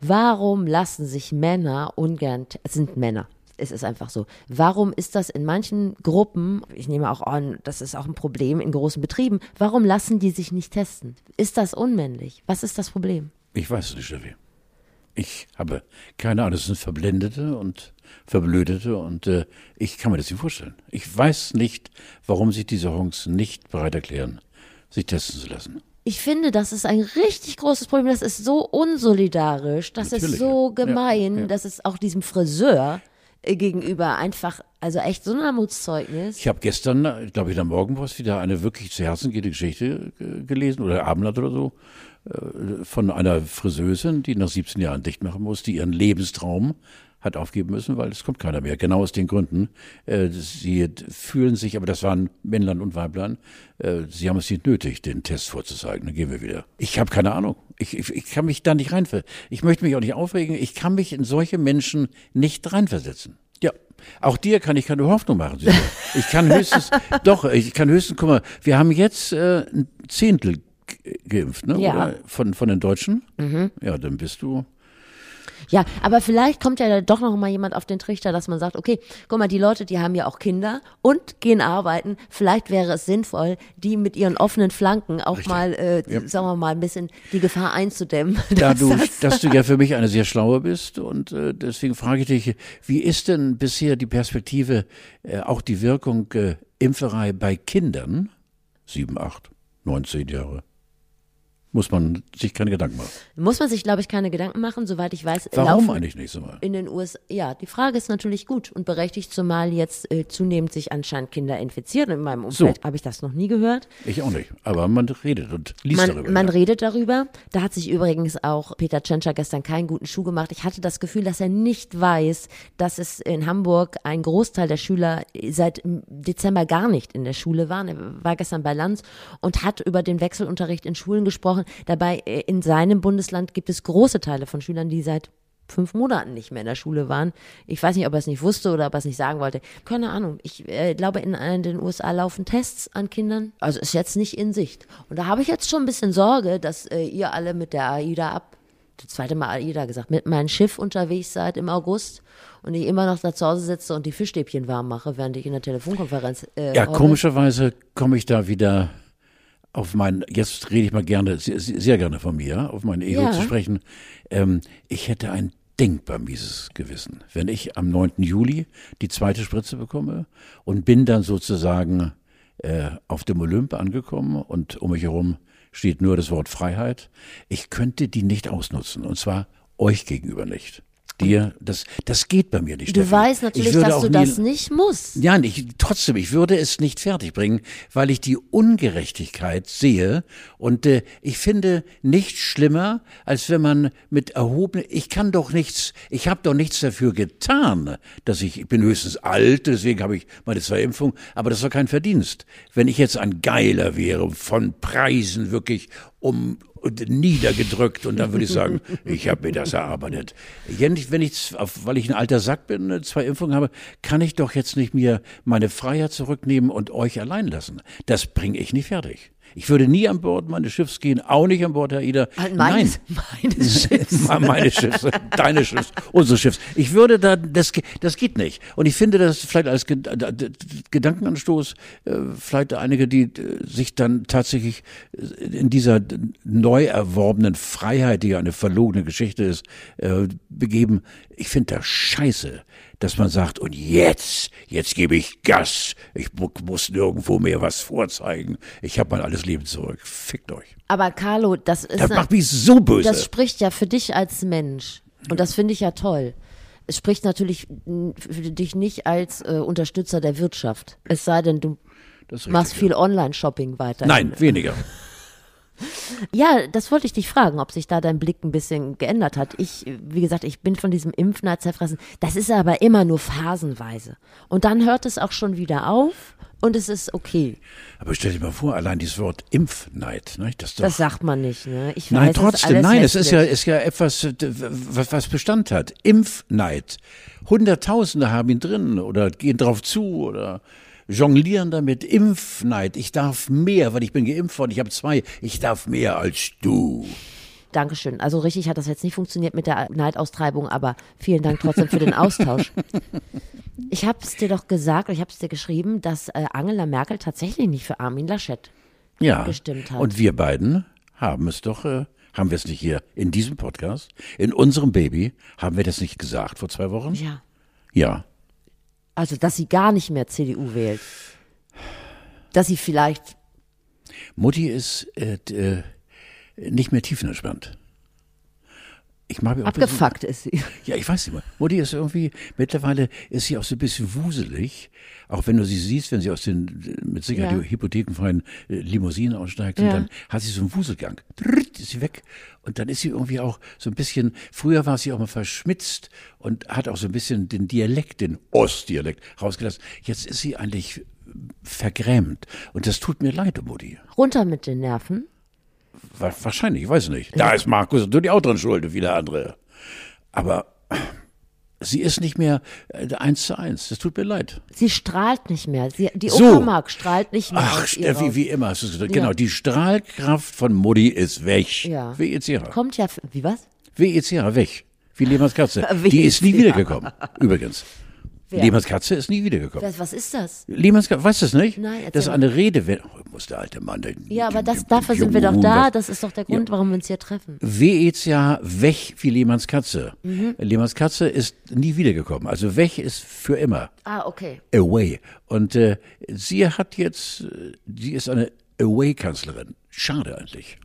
warum lassen sich Männer ungern, es sind Männer, es ist einfach so. Warum ist das in manchen Gruppen, ich nehme auch an, das ist auch ein Problem in großen Betrieben, warum lassen die sich nicht testen? Ist das unmännlich? Was ist das Problem? Ich weiß es nicht, Steffi. Ich habe keine Ahnung, das sind Verblendete und Verblödete und äh, ich kann mir das nicht vorstellen. Ich weiß nicht, warum sich diese Honks nicht bereit erklären, sich testen zu lassen. Ich finde, das ist ein richtig großes Problem. Das ist so unsolidarisch, das Natürlich, ist so ja. gemein, ja, ja. das ist auch diesem Friseur gegenüber einfach, also echt so ein Armutszeugnis. Ich habe gestern, glaube ich, in der Morgenpost wieder eine wirklich zu Herzen gehende Geschichte g- gelesen oder Abendblatt oder so, äh, von einer Friseusin, die nach siebzehn Jahren dicht machen muss, die ihren Lebenstraum hat aufgeben müssen, weil es kommt keiner mehr. Genau aus den Gründen. Äh, sie fühlen sich, aber das waren Männlein und Weiblein, äh, sie haben es nicht nötig, den Test vorzuzeigen. Dann gehen wir wieder. Ich habe keine Ahnung. Ich, ich, ich kann mich da nicht reinversetzen. Ich möchte mich auch nicht aufregen. Ich kann mich in solche Menschen nicht reinversetzen. Ja, Auch dir kann ich keine Hoffnung machen. Ich kann höchstens, doch, ich kann höchstens, guck mal, wir haben jetzt äh, ein Zehntel geimpft, ne? Ja. Oder? Von, von den Deutschen. Mhm. Ja, dann bist du. Ja, aber vielleicht kommt ja doch noch mal jemand auf den Trichter, dass man sagt, okay, guck mal, die Leute, die haben ja auch Kinder und gehen arbeiten. Vielleicht wäre es sinnvoll, die mit ihren offenen Flanken auch Richtig. mal, äh, ja. sagen wir mal, ein bisschen die Gefahr einzudämmen. Da dass, du, das dass du ja für mich eine sehr Schlaue bist und äh, deswegen frage ich dich, wie ist denn bisher die Perspektive, äh, auch die Wirkung äh, Impferei bei Kindern? Sieben, acht, neunzehn Jahre. Muss man sich keine Gedanken machen. Muss man sich, glaube ich, keine Gedanken machen, soweit ich weiß. Warum eigentlich nicht so mal? In den U S A, ja, die Frage ist natürlich gut und berechtigt, zumal jetzt äh, zunehmend sich anscheinend Kinder infizieren. In meinem Umfeld so. Habe ich das noch nie gehört. Ich auch nicht, aber man redet und liest man, darüber. Man ja. redet darüber. Da hat sich übrigens auch Peter Tschentscher gestern keinen guten Schuh gemacht. Ich hatte das Gefühl, dass er nicht weiß, dass es in Hamburg ein Großteil der Schüler seit Dezember gar nicht in der Schule waren. Er war gestern bei Lanz und hat über den Wechselunterricht in Schulen gesprochen. Dabei, in seinem Bundesland gibt es große Teile von Schülern, die seit fünf Monaten nicht mehr in der Schule waren. Ich weiß nicht, ob er es nicht wusste oder ob er es nicht sagen wollte. Keine Ahnung. Ich äh, glaube, in, in den U S A laufen Tests an Kindern. Also ist jetzt nicht in Sicht. Und da habe ich jetzt schon ein bisschen Sorge, dass äh, ihr alle mit der AIDA ab, das zweite Mal AIDA gesagt, mit meinem Schiff unterwegs seid im August und ich immer noch da zu Hause sitze und die Fischstäbchen warm mache, während ich in der Telefonkonferenz äh, Ja, komischerweise komme ich da wieder auf mein, jetzt rede ich mal gerne, sehr, sehr gerne von mir, auf mein Ego ja. zu sprechen. Ähm, ich hätte ein denkbar mieses Gewissen, wenn ich am neunten Juli die zweite Spritze bekomme und bin dann sozusagen äh, auf dem Olymp angekommen und um mich herum steht nur das Wort Freiheit. Ich könnte die nicht ausnutzen, und zwar euch gegenüber nicht. Dir, das, das geht bei mir nicht, Steffi. Du weißt natürlich, dass du nie, das nicht musst. Ja, ich, trotzdem, ich würde es nicht fertigbringen, weil ich die Ungerechtigkeit sehe und äh, ich finde nichts schlimmer, als wenn man mit erhobenem, ich kann doch nichts, ich habe doch nichts dafür getan, dass ich, ich bin höchstens alt, deswegen habe ich meine zwei Impfungen, aber das war kein Verdienst. Wenn ich jetzt ein Geiler wäre, von Preisen wirklich um und niedergedrückt und dann würde ich sagen, ich habe mir das erarbeitet. Wenn ich, weil ich ein alter Sack bin, zwei Impfungen habe, kann ich doch jetzt nicht mir meine Freiheit zurücknehmen und euch allein lassen. Das bringe ich nicht fertig. Ich würde nie an Bord meines Schiffs gehen, auch nicht an Bord, Herr Ida. Meines, meines Schiffs. Meines Schiffs, deines Schiffs, unseres Schiffs. Ich würde da, das, das geht nicht. Und ich finde das vielleicht als Gedankenanstoß, vielleicht einige, die sich dann tatsächlich in dieser neu erworbenen Freiheit, die ja eine verlogene Geschichte ist, begeben. Ich finde das scheiße, dass man sagt, und jetzt, jetzt gebe ich Gas. Ich muss nirgendwo mehr was vorzeigen. Ich habe mein alles Leben zurück. Fickt euch. Aber Carlo, das ist... Das macht mich so böse. Das spricht ja für dich als Mensch. Und das finde ich ja toll. Es spricht natürlich für dich nicht als äh, Unterstützer der Wirtschaft. Es sei denn, du machst viel Online-Shopping weiter. Nein, weniger. Ja, das wollte ich dich fragen, ob sich da dein Blick ein bisschen geändert hat. Ich, wie gesagt, ich bin von diesem Impfneid zerfressen. Das ist aber immer nur phasenweise. Und dann hört es auch schon wieder auf und es ist okay. Aber stell dir mal vor, allein dieses Wort Impfneid, ne? Das, das sagt man nicht, ne? Ich weiß, nein, trotzdem, nein, hässlich. Es ist ja, ist ja etwas, was Bestand hat. Impfneid. Hunderttausende haben ihn drin oder gehen drauf zu oder jonglieren damit, Impfneid, ich darf mehr, weil ich bin geimpft worden, ich habe zwei, ich darf mehr als du. Dankeschön, also richtig hat das jetzt nicht funktioniert mit der Neidaustreibung, aber vielen Dank trotzdem für den Austausch. Ich habe es dir doch gesagt, ich habe es dir geschrieben, dass äh, Angela Merkel tatsächlich nicht für Armin Laschet ja, gestimmt hat. Und wir beiden haben es doch, äh, haben wir es nicht hier in diesem Podcast, in unserem Baby, haben wir das nicht gesagt vor zwei Wochen? Ja. Ja. Also, dass sie gar nicht mehr C D U wählt. Dass sie vielleicht... Mutti ist äh, äh, nicht mehr tiefenentspannt. Ich mag mir auch abgefuckt bisschen, ist sie. Ja, ich weiß nicht mal. Mutti ist irgendwie, mittlerweile ist sie auch so ein bisschen wuselig. Auch wenn du sie siehst, wenn sie aus den, mit Sicherheit ja. die hypothekenfreien äh, Limousinen aussteigt. Ja. Und dann hat sie so einen Wuselgang. Drrrt, ist sie weg. Und dann ist sie irgendwie auch so ein bisschen, früher war sie auch mal verschmitzt und hat auch so ein bisschen den Dialekt, den Ostdialekt rausgelassen. Jetzt ist sie eigentlich vergrämt. Und das tut mir leid, Mutti. Runter mit den Nerven. Wahrscheinlich, ich weiß nicht. Da ist Markus natürlich auch dran schuld, wie viele andere. Aber Sie ist nicht mehr eins zu eins. Das tut mir leid. Sie strahlt nicht mehr. Sie, die so. Uckermark strahlt nicht mehr. Ach, Steffi, wie immer. Genau, ja. Die Strahlkraft von Mutti ist weg. Ja. Wie jetzt ihrer. Kommt ja, wie was? Wie jetzt ihrer, weg. Wie Lehmanns Katze. Die ist nie wiedergekommen, übrigens. Wer? Lehmanns Katze ist nie wiedergekommen. Das, was ist das? Lehmanns Katze, weißt du das nicht? Nein, das ist eine Rede. Oh, muss der alte Mann. Der, ja, aber das, dafür sind wir doch da. Das ist doch der Grund, ja, warum wir uns hier treffen. W E C H, weg wie Lehmanns Katze. Mhm. Lehmanns Katze ist nie wiedergekommen. Also weg ist für immer. Ah, okay. Away. Und äh, sie hat jetzt, sie ist eine Away-Kanzlerin. Schade eigentlich.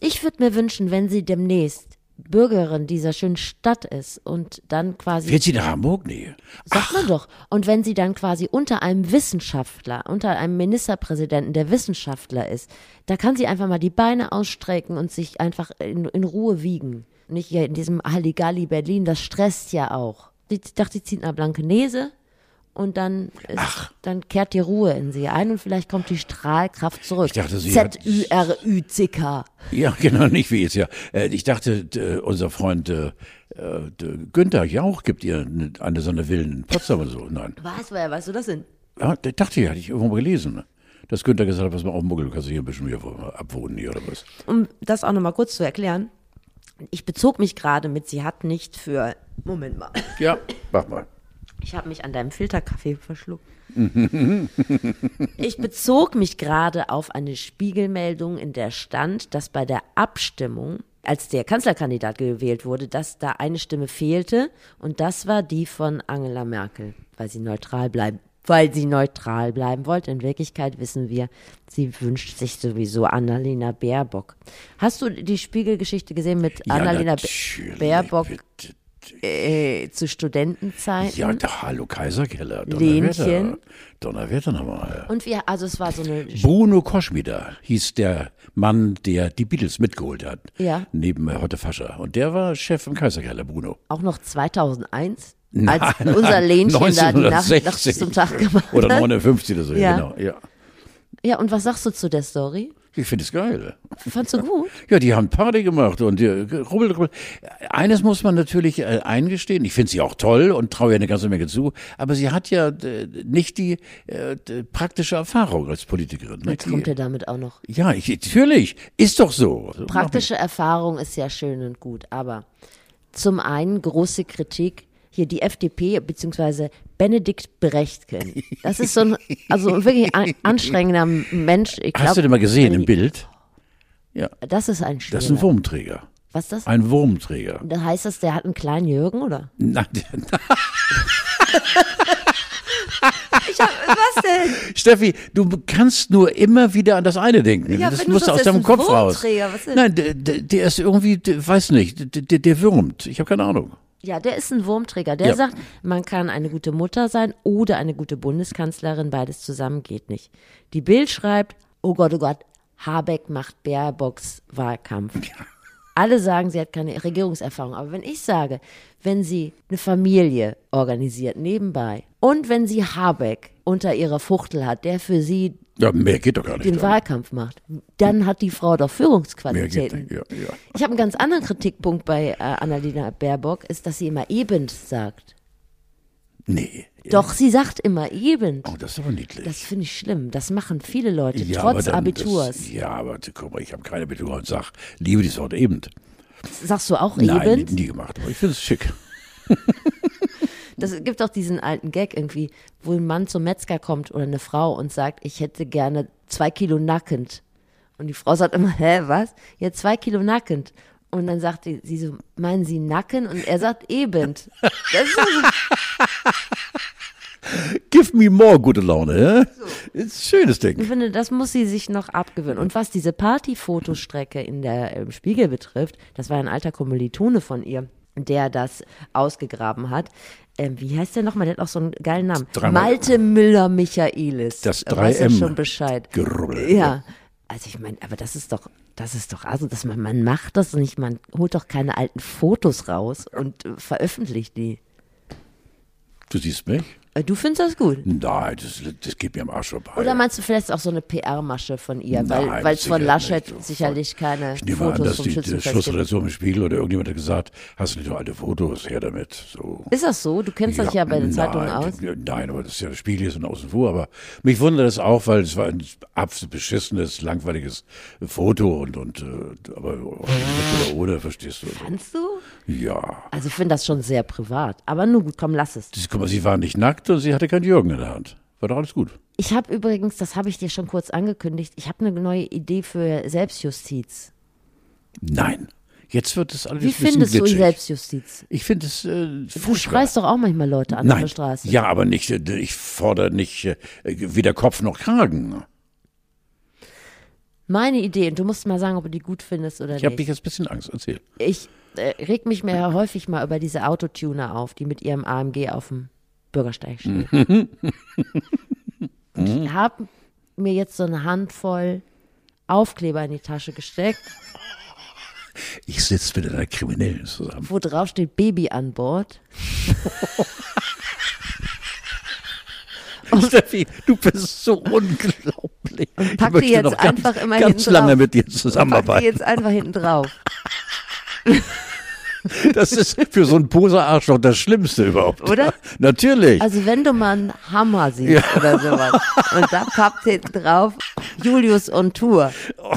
Ich würde mir wünschen, wenn sie demnächst Bürgerin dieser schönen Stadt ist und dann quasi... Fährt sie nach Hamburg? Nee. Sagt man doch. Und wenn sie dann quasi unter einem Wissenschaftler, unter einem Ministerpräsidenten, der Wissenschaftler ist, da kann sie einfach mal die Beine ausstrecken und sich einfach in, in Ruhe wiegen. Nicht hier in diesem Halligalli Berlin, das stresst ja auch. Ich dachte, die zieht nach Blankenese und dann, ist, dann kehrt die Ruhe in sie ein und vielleicht kommt die Strahlkraft zurück. Ich dachte, sie Z-Ü-R-Ü-C-K. Ja, genau, nicht wie jetzt ja. Ich dachte, unser Freund Günther Jauch gibt ihr eine so eine Villen in Potsdam oder so. Nein. Was? Woher weißt du das denn? Ja, dachte ich, hatte ich irgendwo mal gelesen. Dass Günther gesagt hat, was man auch Muggel, du kannst hier ein bisschen mehr abwohnen hier oder was. Um das auch nochmal kurz zu erklären. Ich bezog mich gerade mit, sie hat nicht für... Moment mal. Ja, mach mal. Ich habe mich an deinem Filterkaffee verschluckt. Ich bezog mich gerade auf eine Spiegelmeldung, in der stand, dass bei der Abstimmung, als der Kanzlerkandidat gewählt wurde, dass da eine Stimme fehlte und das war die von Angela Merkel, weil sie neutral bleiben, weil sie neutral bleiben wollte. In Wirklichkeit wissen wir, sie wünscht sich sowieso Annalena Baerbock. Hast du die Spiegelgeschichte gesehen mit ja, Annalena Baerbock? Bitte. Äh, zu Studentenzeiten. Ja, der Hallo Kaiserkeller. Donnerwetter. Lenchen. Donnerwetter nochmal. Und wir, also es war so eine... Bruno Koschmider hieß der Mann, der die Beatles mitgeholt hat. Ja. Neben Hotte Fascher. Und der war Chef im Kaiserkeller, Bruno. Auch noch zweitausendeins? Nein, als unser Lenchen nein, da die Nacht, Nacht zum Tag gemacht hat. Oder neunzehnhundertfünfzig oder so, ja. Genau. Ja. Ja, und was sagst du zu der Story? Ich finde es geil. Fandst du gut? Ja, die haben Party gemacht und die, rubbel, rubbel. Eines muss man natürlich eingestehen. Ich finde sie auch toll und traue ihr eine ganze Menge zu. Aber sie hat ja nicht die äh, praktische Erfahrung als Politikerin. Jetzt kommt ihr damit auch noch. Ja, ich, natürlich. Ist doch so. Praktische Erfahrung ist ja schön und gut. Aber zum einen große Kritik. Hier die F D P beziehungsweise Benedikt Brechtken. Das ist so ein, also wirklich ein anstrengender Mensch. Ich glaub, hast du den mal gesehen die, im Bild? Ja. Das ist ein Schwerer. Das ist ein Wurmträger. Was ist das? Ein Wurmträger. Dann heißt das, der hat einen kleinen Jürgen, oder? Nein. Ich hab, was denn? Steffi, du kannst nur immer wieder an das eine denken. Ja, das musst du aus deinem Kopf raus. Was denn? Nein, der, der ist irgendwie, der, weiß nicht, der, der würmt. Ich habe keine Ahnung. Ja, der ist ein Wurmträger. Der ja. sagt, man kann eine gute Mutter sein oder eine gute Bundeskanzlerin. Beides zusammen geht nicht. Die Bild schreibt, oh Gott, oh Gott, Habeck macht Baerbocks Wahlkampf. Ja. Alle sagen, sie hat keine Regierungserfahrung. Aber wenn ich sage, wenn sie eine Familie organisiert nebenbei und wenn sie Habeck unter ihrer Fuchtel hat, der für sie ja, mehr geht doch gar nicht, den dann. Wahlkampf macht, dann hat die Frau doch Führungsqualitäten. Mehr geht nicht, ja, ja. Ich habe einen ganz anderen Kritikpunkt bei äh, Annalena Baerbock, ist, dass sie immer eben sagt. Nee. Doch, sie sagt immer eben. Oh, das ist aber niedlich. Das finde ich schlimm. Das machen viele Leute, ja, trotz dann, Abiturs. Das, ja, aber guck mal, ich habe keine Abitur und sag, liebe dieses Wort eben. Sagst du auch eben? Nein, nie gemacht, aber ich finde es schick. Das gibt auch diesen alten Gag irgendwie, wo ein Mann zum Metzger kommt oder eine Frau und sagt, ich hätte gerne zwei Kilo nackend. Und die Frau sagt immer, hä, was? Ja, zwei Kilo nackend. Und dann sagt die, sie so, meinen Sie Nacken? Und er sagt eben. Das ist so. Give me more gute Laune. Ja? So. Ist ein schönes Ding. Ich finde, das muss sie sich noch abgewöhnen. Und was diese Partyfotostrecke in der im Spiegel betrifft, das war ein alter Kommilitone von ihr, der das ausgegraben hat. Ähm, wie heißt der nochmal? Der hat auch so einen geilen Namen. Malte Müller-Michaelis. Das drei M. Weiß ja schon Bescheid. Gerubbel. Ja. Also ich meine, aber das ist doch, das ist doch, also dass man, man macht das nicht, man holt doch keine alten Fotos raus und äh, veröffentlicht die. Du siehst mich? Du findest das gut? Nein, das, das geht mir am Arsch vorbei. Oder meinst du vielleicht auch so eine P R-Masche von ihr? Nein, weil es von Laschet nicht, sicherlich keine ich Fotos an, dass vom die, Schützenfest gibt. Die Schlussredaktion im Spiegel oder irgendjemand hat gesagt, hast du nicht noch alte Fotos, her damit. So. Ist das so? Du kennst ja, das ja bei den Zeitungen aus. Nein, aber das ist ja, der Spiegel ist und außen vor. Aber mich wundert das auch, weil es war ein absolut beschissenes, langweiliges Foto. und, und Aber oder ohne, verstehst du? Kannst du? Ja. Also ich finde das schon sehr privat. Aber nun gut, komm, lass es. Das, guck mal, sie war nicht nackt. Und sie hatte keinen Jürgen in der Hand. War doch alles gut. Ich habe übrigens, das habe ich dir schon kurz angekündigt, ich habe eine neue Idee für Selbstjustiz. Nein. Jetzt wird es alles wie ein bisschen glitschig. Wie findest du Selbstjustiz? Ich finde es äh, furchtbar. Du schreist doch auch manchmal Leute an Nein. der Straße. Ja, aber nicht, ich fordere nicht äh, weder Kopf noch Kragen. Meine Idee, und du musst mal sagen, ob du die gut findest oder ich nicht. Ich habe dich jetzt ein bisschen Angst, erzähl. Ich äh, reg mich mir ja häufig mal über diese Autotuner auf, die mit ihrem A M G auf dem Bürgersteig steht. Ich habe mir jetzt so eine Handvoll Aufkleber in die Tasche gesteckt. Ich sitze mit einer Kriminellen zusammen. Wo drauf steht Baby an Bord. Und Steffi, du bist so unglaublich. Und pack die jetzt einfach immer hinten drauf. Ganz lange mit dir zusammenarbeiten. Pack die jetzt einfach hinten drauf. Das ist für so einen Poser-Arschloch das Schlimmste überhaupt. Oder? Ja, natürlich. Also wenn du mal einen Hammer siehst ja. oder sowas und da pappt hinten drauf Julius on Tour. Oh.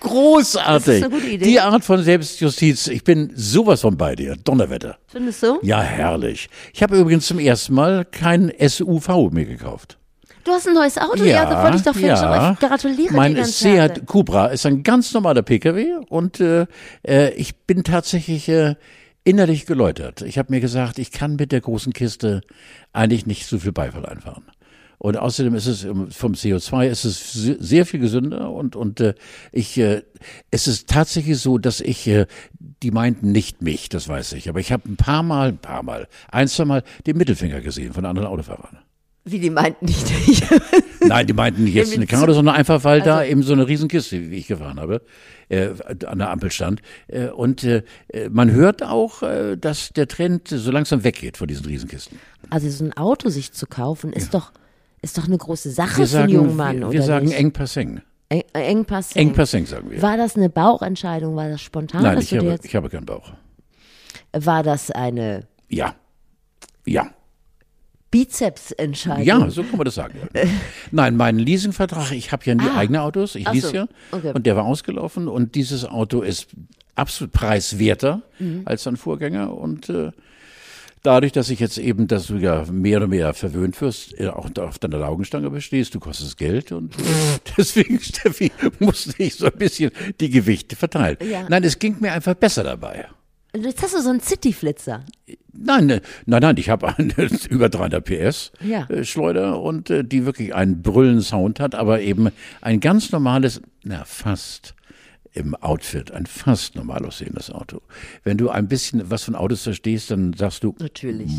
Großartig. Das ist eine gute Idee. Die Art von Selbstjustiz, ich bin sowas von bei dir. Donnerwetter. Findest du? Ja, herrlich. Ich habe übrigens zum ersten Mal kein S U V mir gekauft. Du hast ein neues Auto, ja, ja da wollte ich doch ja. schon, ich gratuliere mein dir ganz herzlich. Mein Seat Cupra ist ein ganz normaler P K W und äh, ich bin tatsächlich äh, innerlich geläutert. Ich habe mir gesagt, ich kann mit der großen Kiste eigentlich nicht so viel Beifall einfahren. Und außerdem ist es vom C O zwei ist es sehr viel gesünder und und äh, ich äh, es ist tatsächlich so, dass ich äh, die meinten nicht mich, das weiß ich, aber ich habe ein paar Mal, ein paar Mal, ein, zwei Mal den Mittelfinger gesehen von anderen Autofahrern. Wie, die meinten nicht ich? Nein, die meinten jetzt eine Karre, sondern einfach, weil also da eben so eine Riesenkiste, wie ich gefahren habe, äh, an der Ampel stand. Äh, und äh, man hört auch, äh, dass der Trend so langsam weggeht von diesen Riesenkisten. Also so ein Auto sich zu kaufen, ist ja. doch ist doch eine große Sache sagen, für einen jungen Mann, wir, wir oder sagen nicht? Eng passing. Eng, eng passing. Eng passing, sagen wir. War das eine Bauchentscheidung? War das spontan? Nein, ich, du habe, jetzt... ich habe keinen Bauch. War das eine... Ja, ja. Bizepsentscheidung. Ja, so kann man das sagen. Nein, meinen Leasingvertrag, ich habe ja nie ah. eigene Autos, ich lease so. ja okay. und der war ausgelaufen und dieses Auto ist absolut preiswerter mhm. als sein Vorgänger und äh, dadurch, dass ich jetzt eben, dass du ja mehr und mehr verwöhnt wirst, auch auf deiner Laugenstange bestehst, du kostest Geld und deswegen, Steffi, musste ich so ein bisschen die Gewichte verteilen. Ja. Nein, es ging mir einfach besser dabei. Jetzt hast du so einen City-Flitzer. Nein, nein, nein, ich habe einen über dreihundert P S ja. äh, Schleuder und äh, die wirklich einen brüllenden Sound hat, aber eben ein ganz normales, na fast im Outfit, ein fast normal aussehendes Auto. Wenn du ein bisschen was von Autos verstehst, dann sagst du, natürlich.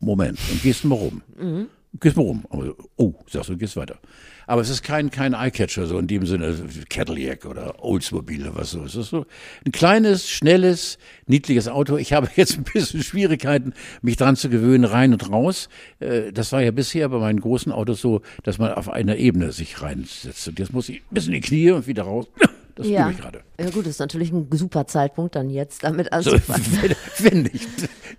Moment, und gehst mal rum. Mhm. Gehst mal rum. Aber, oh, sagst du, gehst weiter. Aber es ist kein, kein Eyecatcher, so in dem Sinne Cadillac oder Oldsmobile oder was so. Es ist so ein kleines, schnelles, niedliches Auto. Ich habe jetzt ein bisschen Schwierigkeiten, mich dran zu gewöhnen, rein und raus. Das war ja bisher bei meinen großen Autos so, dass man auf einer Ebene sich reinsetzt. Und jetzt muss ich ein bisschen in die Knie und wieder raus. Das ja. tue ich gerade. Ja gut, das ist natürlich ein super Zeitpunkt, dann jetzt damit anzufangen. So, wenn, wenn nicht,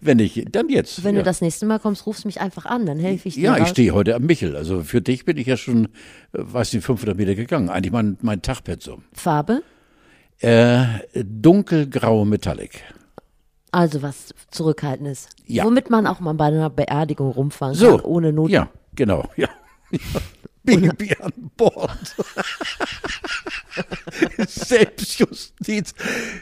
wenn nicht, dann jetzt. Wenn ja. du das nächste Mal kommst, rufst mich einfach an, dann helfe ich dir Ja, raus. Ich stehe heute am Michel. Also für dich bin ich ja schon, weiß nicht, fünfhundert Meter gegangen. Eigentlich mein, mein Tagpensum. Farbe? Äh, dunkelgrau Metallic. Also was Zurückhaltendes. Ja. Womit man auch mal bei einer Beerdigung rumfahren so. kann, ohne Not. Ja, genau, ja. ja. Baby an Bord. Selbstjustiz.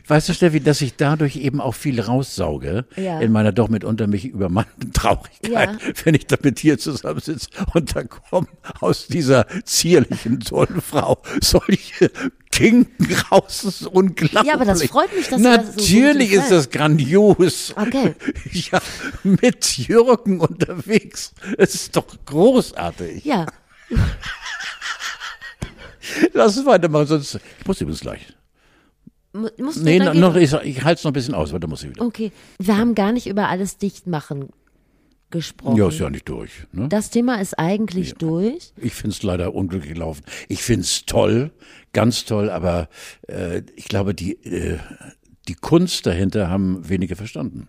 Weißt du, Steffi, dass ich dadurch eben auch viel raussauge ja. in meiner doch mitunter mich übermannten Traurigkeit, ja. wenn ich da mit dir zusammensitze und dann kommen aus dieser zierlichen, tollen Frau solche Kinken raus. Das ist unglaublich. Ja, aber das freut mich, dass Natürlich du das so Natürlich ist das grandios. Okay. Ja, mit Jürgen unterwegs. Es ist doch großartig. Ja. Lass es weitermachen, sonst. Ich muss übrigens gleich. Musst du nee, noch, ich, ich halte es noch ein bisschen aus, weil da muss ich wieder. Okay, wir haben gar nicht über alles dicht machen gesprochen. Ja, ist ja nicht durch. Ne? Das Thema ist eigentlich ja. durch. Ich finde es leider unglücklich gelaufen. Ich finde es toll, ganz toll, aber äh, ich glaube, die, äh, die Kunst dahinter haben wenige verstanden.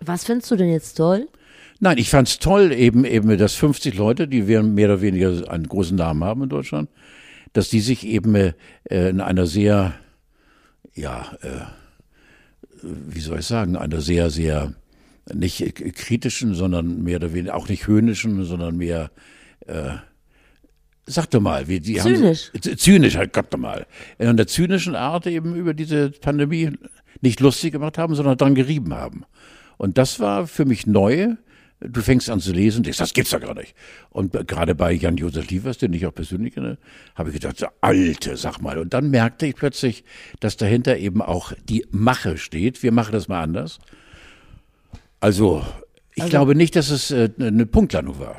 Was findest du denn jetzt toll? Nein, ich fand es toll, eben, eben, dass fünfzig Leute, die mehr oder weniger einen großen Namen haben in Deutschland, dass die sich eben äh, in einer sehr, ja, äh, wie soll ich sagen, einer sehr, sehr, nicht kritischen, sondern mehr oder weniger, auch nicht höhnischen, sondern mehr, äh, sag doch mal. Wie, die zynisch. Haben, zynisch, halt Gott doch mal. In einer zynischen Art eben über diese Pandemie nicht lustig gemacht haben, sondern dran gerieben haben. Und das war für mich neu. Du fängst an zu lesen, denkst, das gibt's doch gar nicht. Und gerade bei Jan-Josef Liefers, den ich auch persönlich kenne, habe ich gedacht, so, Alte, sag mal. Und dann merkte ich plötzlich, dass dahinter eben auch die Mache steht. Wir machen das mal anders. Also, ich also, glaube nicht, dass es äh, eine Punktlandung war.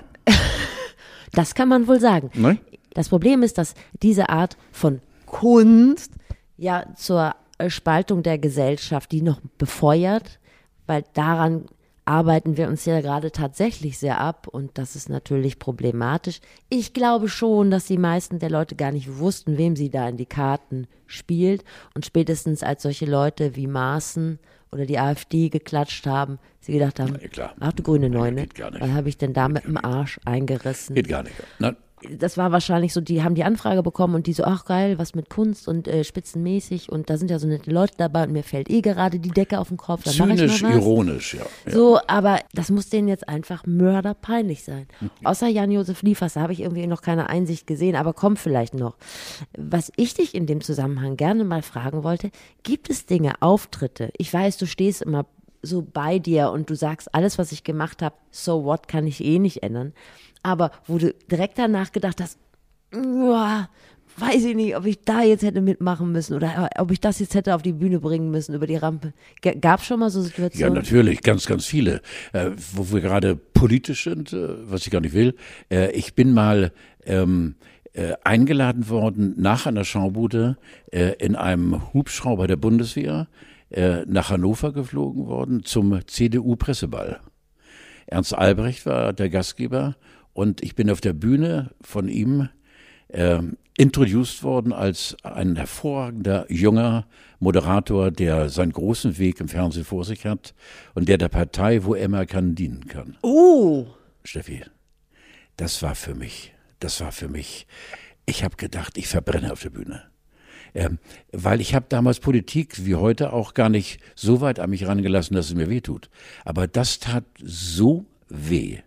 Das kann man wohl sagen. Nein? Das Problem ist, dass diese Art von Kunst ja zur Spaltung der Gesellschaft die noch befeuert, weil daran arbeiten wir uns ja gerade tatsächlich sehr ab und das ist natürlich problematisch. Ich glaube schon, dass die meisten der Leute gar nicht wussten, wem sie da in die Karten spielt und spätestens als solche Leute wie Maaßen oder die A f D geklatscht haben, sie gedacht haben, ja, klar. Ach du grüne Neune, was habe ich denn da mit dem Arsch eingerissen? Geht gar nicht. Nein. Das war wahrscheinlich so, die haben die Anfrage bekommen und die so, ach geil, was mit Kunst und äh, spitzenmäßig und da sind ja so nette Leute dabei und mir fällt eh gerade die Decke auf den Kopf. Dann zynisch, ironisch, ja, ja. So, aber das muss denen jetzt einfach mörderpeinlich sein. Mhm. Außer Jan-Josef Liefers, da habe ich irgendwie noch keine Einsicht gesehen, aber kommt vielleicht noch. Was ich dich in dem Zusammenhang gerne mal fragen wollte, gibt es Dinge, Auftritte? Ich weiß, du stehst immer so bei dir und du sagst, alles, was ich gemacht habe, so what, kann ich eh nicht ändern. Aber wo du direkt danach gedacht hast, uah, weiß ich nicht, ob ich da jetzt hätte mitmachen müssen oder ob ich das jetzt hätte auf die Bühne bringen müssen, über die Rampe. Gab es schon mal so Situationen? Ja, natürlich, ganz, ganz viele. Äh, wo wir gerade politisch sind, äh, was ich gar nicht will. Äh, ich bin mal ähm, äh, eingeladen worden nach einer Schaubude äh, in einem Hubschrauber der Bundeswehr äh, nach Hannover geflogen worden zum C D U-Presseball. Ernst Albrecht war der Gastgeber. Und ich bin auf der Bühne von ihm äh, introduced worden als ein hervorragender junger Moderator, der seinen großen Weg im Fernsehen vor sich hat und der der Partei, wo immer kann, dienen kann. Oh! Steffi, das war für mich, das war für mich, ich habe gedacht, ich verbrenne auf der Bühne. Ähm, weil ich habe damals Politik wie heute auch gar nicht so weit an mich herangelassen, dass es mir wehtut. Aber das tat so weh.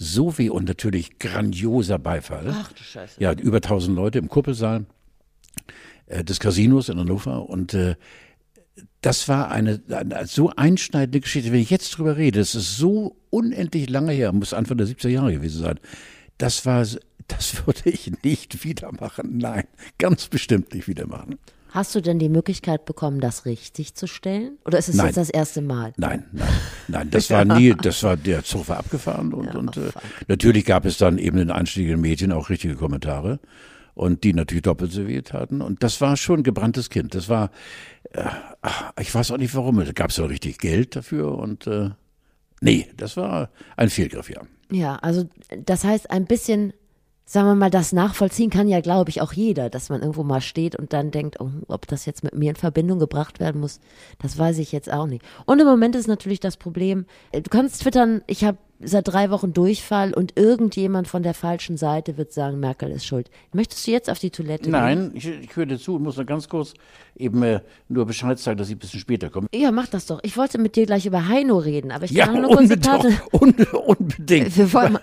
So weh und natürlich grandioser Beifall. Ach du Scheiße. Ja, über tausend Leute im Kuppelsaal äh, des Casinos in Hannover. Und äh, das war eine, eine so einschneidende Geschichte. Wenn ich jetzt drüber rede, das ist so unendlich lange her, muss Anfang der siebziger Jahre gewesen sein. Das war, das würde ich nicht wieder machen. Nein, ganz bestimmt nicht wieder machen. Hast du denn die Möglichkeit bekommen, das richtig zu stellen? Oder ist es nein. jetzt das erste Mal? Nein, nein, nein, das war nie, das war, der Zug war abgefahren und, ja, und äh, natürlich gab es dann eben in einschlägigen Medien auch richtige Kommentare und die natürlich doppelt so weh taten und das war schon gebranntes Kind, das war, äh, ach, ich weiß auch nicht warum, da gab es ja richtig Geld dafür und äh, nee, das war ein Fehlgriff, ja. Ja, also das heißt ein bisschen... Sagen wir mal, das nachvollziehen kann ja, glaube ich, auch jeder, dass man irgendwo mal steht und dann denkt, oh, ob das jetzt mit mir in Verbindung gebracht werden muss, das weiß ich jetzt auch nicht. Und im Moment ist natürlich das Problem, du kannst twittern, ich habe seit drei Wochen Durchfall und irgendjemand von der falschen Seite wird sagen, Merkel ist schuld. Möchtest du jetzt auf die Toilette Nein, gehen? Nein, ich, ich höre dir zu und muss noch ganz kurz eben äh, nur Bescheid sagen, dass ich ein bisschen später komme. Ja, mach das doch. Ich wollte mit dir gleich über Heino reden, aber ich kann ja, nur kurze Karte. Un, unbedingt. Wir wollen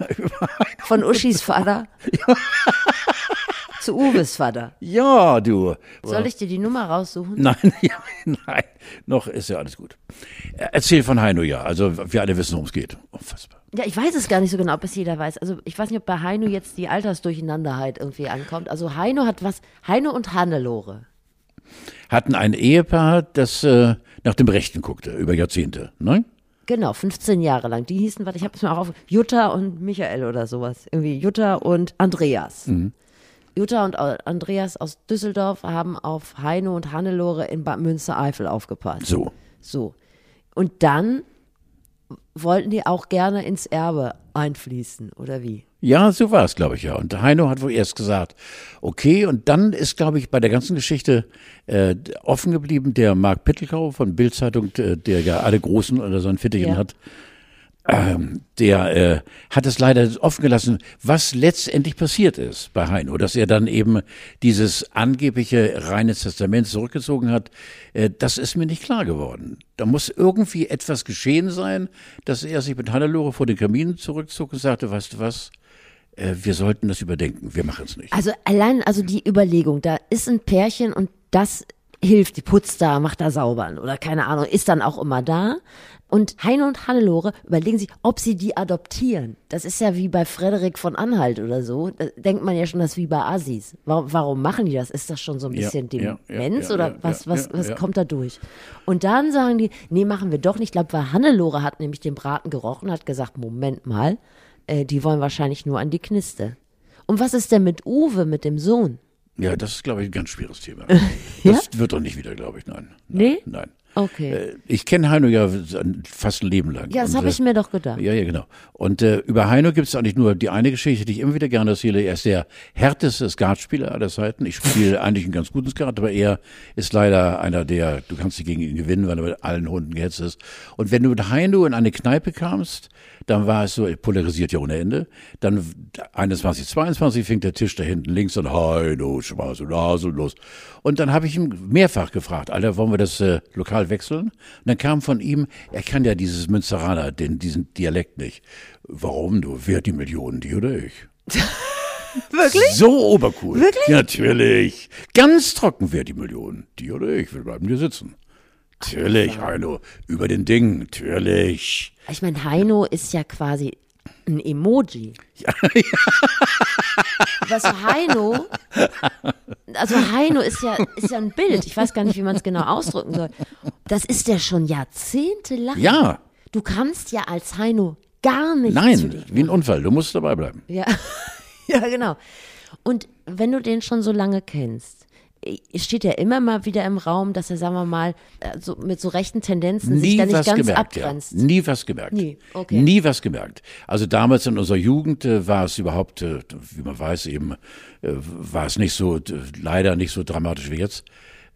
von Uschis Vater. Ja. Zu Uwes Vater. Ja, du. Soll ich dir die Nummer raussuchen? Nein, ja, nein. Noch ist ja alles gut. Erzähl von Heino, ja. Also wir alle wissen, worum es geht. Unfassbar. Ja, ich weiß es gar nicht so genau, ob es jeder weiß. Also ich weiß nicht, ob bei Heino jetzt die Altersdurcheinanderheit irgendwie ankommt. Also Heino hat was, Heino und Hannelore. Hatten ein Ehepaar, das äh, nach dem Rechten guckte, über Jahrzehnte, ne? Genau, fünfzehn Jahre lang. Die hießen, warte, ich habe es mir auch auf, Jutta und Michael oder sowas. Irgendwie Jutta und Andreas. Mhm. Jutta und Andreas aus Düsseldorf haben auf Heino und Hannelore in Bad Münstereifel aufgepasst. So. So. Und dann wollten die auch gerne ins Erbe einfließen, oder wie? Ja, so war es, glaube ich, ja. Und Heino hat wohl erst gesagt, okay, und dann ist, glaube ich, bei der ganzen Geschichte äh, offen geblieben, der Mark Pittelkow von Bild-Zeitung, der ja alle Großen oder so ein Fittichen ja. hat, ähm, der äh, hat es leider offen gelassen, was letztendlich passiert ist bei Heino, dass er dann eben dieses angebliche reine Testament zurückgezogen hat, äh, das ist mir nicht klar geworden. Da muss irgendwie etwas geschehen sein, dass er sich mit Hannelore vor den Kamin zurückzog und sagte, weißt du was, äh, wir sollten das überdenken, wir machen es nicht. Also allein also die Überlegung, da ist ein Pärchen und das hilft, die putzt da, macht da saubern oder keine Ahnung, ist dann auch immer da. Und Heino und Hannelore überlegen sich, ob sie die adoptieren. Das ist ja wie bei Frederik von Anhalt oder so. Da denkt man ja schon, das ist wie bei Assis. Warum, warum machen die das? Ist das schon so ein bisschen ja, Demenz ja, ja, oder ja, was, was, ja, was ja. kommt da durch? Und dann sagen die, nee, machen wir doch nicht. Ich glaube, weil Hannelore hat nämlich den Braten gerochen, hat gesagt, Moment mal, äh, die wollen wahrscheinlich nur an die Kniste. Und was ist denn mit Uwe, mit dem Sohn? Ja, das ist, glaube ich, ein ganz schweres Thema. Das ja? wird doch nicht wieder, glaube ich, nein. nein nee? Nein. Okay. Ich kenne Heino ja fast ein Leben lang. Ja, das habe ich mir doch gedacht. Ja, ja, genau. Und äh, über Heino gibt es eigentlich nur die eine Geschichte, die ich immer wieder gerne erzähle. Er ist der härteste Skatspieler aller Zeiten. Ich spiele eigentlich einen ganz guten Skat, aber er ist leider einer, der, du kannst nicht gegen ihn gewinnen, weil er mit allen Hunden gehetzt ist. Und wenn du mit Heino in eine Kneipe kamst, dann war es so, polarisiert ja ohne Ende. Dann einundzwanzig, zweiundzwanzig fing der Tisch da hinten links und Heino, schmeiß und Hase los. Und dann habe ich ihn mehrfach gefragt, Alter, wollen wir das äh, Lokal wechseln. Und dann kam von ihm, er kann ja dieses Münsteraner, den, diesen Dialekt nicht. Warum du? Wer hat die Millionen, die oder ich? Wirklich? So obercool. Wirklich? Natürlich. Ganz trocken, wer die Millionen, die oder ich. Wir bleiben hier sitzen. Natürlich, Heino. Über den Ding, natürlich. Ich meine, Heino ist ja quasi ein Emoji. Ja, ja. Was Heino, also Heino ist ja, ist ja ein Bild. Ich weiß gar nicht, wie man es genau ausdrücken soll. Das ist ja schon jahrzehntelang. Ja. Du kannst ja als Heino gar nichts. Nein, zu dir wie ein Unfall. Du musst dabei bleiben. Ja. Ja, genau. Und wenn du den schon so lange kennst, steht ja immer mal wieder im Raum, dass er, sagen wir mal, so mit so rechten Tendenzen sich da nicht ganz gemerkt, abgrenzt. Ja. Nie was gemerkt. Nie. Okay. Nie was gemerkt. Also damals in unserer Jugend äh, war es überhaupt, äh, wie man weiß eben, äh, war es nicht so, äh, leider nicht so dramatisch wie jetzt,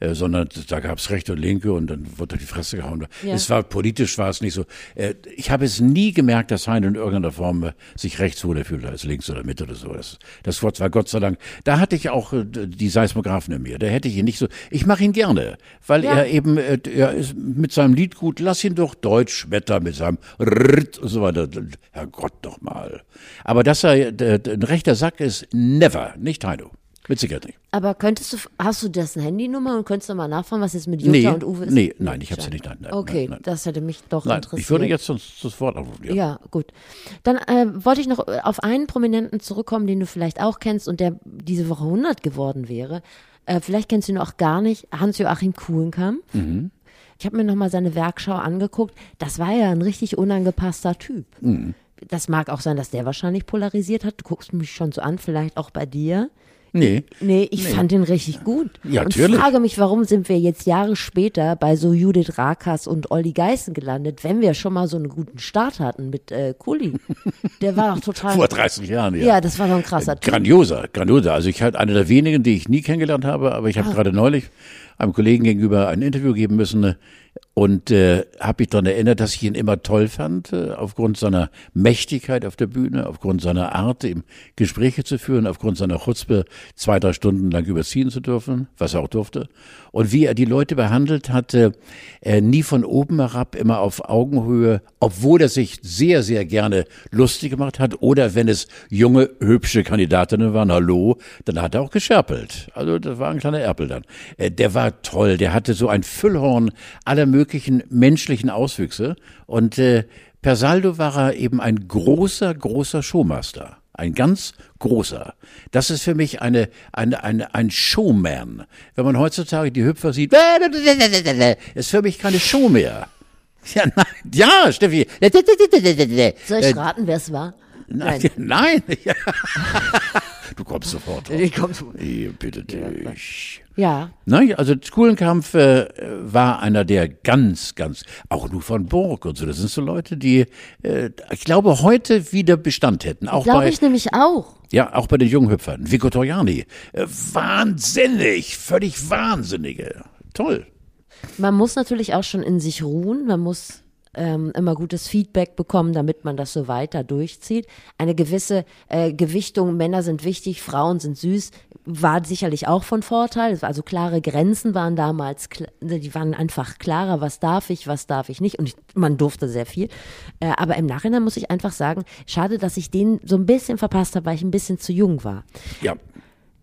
äh, sondern da gab es Rechte und Linke und dann wurde die Fresse gehauen. Ja. Es war politisch, war es nicht so. Äh, ich habe es nie gemerkt, dass Heino in irgendeiner Form äh, sich rechts wohler fühlt als links oder Mitte oder so. Das, das Wort war Gott sei Dank. Da hatte ich auch äh, die Seismografen in mir. Da hätte ich ihn nicht so. Ich mache ihn gerne, weil ja. er eben äh, er ist mit seinem Lied gut. Lass ihn doch deutsch Wetter mit seinem Rrrt und so weiter. Herrgott doch mal. Aber dass er äh, ein rechter Sack ist, never, nicht Heino. Mit Sicherheit nicht. Aber könntest du, hast du dessen Handynummer und könntest du mal nachfragen, was jetzt mit Jutta nee, und Uwe ist? Nee, nein, ich habe sie nicht. Nein, nein, okay, nein, nein. Das hätte mich doch nein, interessiert. Ich würde jetzt sonst das Wort aufrufen. Ja, ja gut. Dann äh, wollte ich noch auf einen Prominenten zurückkommen, den du vielleicht auch kennst und der diese Woche hundert geworden wäre. Äh, vielleicht kennst du ihn auch gar nicht, Hans-Joachim Kulenkampff. Mhm. Ich habe mir nochmal seine Werkschau angeguckt. Das war ja ein richtig unangepasster Typ. Mhm. Das mag auch sein, dass der wahrscheinlich polarisiert hat. Du guckst mich schon so an, vielleicht auch bei dir. Nee. Nee, ich nee. fand den richtig gut. Ja, und natürlich. Ich frage mich, warum sind wir jetzt Jahre später bei so Judith Rakers und Olli Geißen gelandet, wenn wir schon mal so einen guten Start hatten mit äh, Kuli. Der war doch total... Vor dreißig Jahren, ja. Ja, das war doch ein krasser äh, Typ. Grandioser, grandioser. Also ich halt einer der wenigen, die ich nie kennengelernt habe, aber ich habe ah. gerade neulich einem Kollegen gegenüber ein Interview geben müssen und äh, habe mich daran erinnert, dass ich ihn immer toll fand, äh, aufgrund seiner Mächtigkeit auf der Bühne, aufgrund seiner Art, ihm Gespräche zu führen, aufgrund seiner Chutzpe, zwei, drei Stunden lang überziehen zu dürfen, was er auch durfte. Und wie er die Leute behandelt hatte, äh, nie von oben herab, immer auf Augenhöhe, obwohl er sich sehr, sehr gerne lustig gemacht hat. Oder wenn es junge, hübsche Kandidatinnen waren, hallo, dann hat er auch gescherpelt. Also das war ein kleiner Erpel dann. Äh, der war toll, der hatte so ein Füllhorn aller möglichen menschlichen Auswüchse und äh, per saldo war er eben ein großer, großer Showmaster, ein ganz großer. Das ist für mich eine, eine, eine, ein Showman. Wenn man heutzutage die Hüpfer sieht, ist für mich keine Show mehr. Ja, nein, ja Steffi. Soll ich raten, wer es war? Nein. Nein. Ja. du kommst sofort drauf. Ich komme sofort. Ich bitte dich. Ja. Na, also Schulenkampf äh, war einer der ganz, ganz, auch nur von Burg und so, das sind so Leute, die, äh, ich glaube, heute wieder Bestand hätten. Glaube ich nämlich auch. Ja, auch bei den Junghüpfern. Vico Torjani. Äh, wahnsinnig, völlig wahnsinnige. Toll. Man muss natürlich auch schon in sich ruhen, man muss ähm, immer gutes Feedback bekommen, damit man das so weiter durchzieht. Eine gewisse äh, Gewichtung, Männer sind wichtig, Frauen sind süß, war sicherlich auch von Vorteil. Also klare Grenzen waren damals, die waren einfach klarer, was darf ich, was darf ich nicht, und ich, man durfte sehr viel. Äh, aber im Nachhinein muss ich einfach sagen, schade, dass ich den so ein bisschen verpasst habe, weil ich ein bisschen zu jung war. Ja.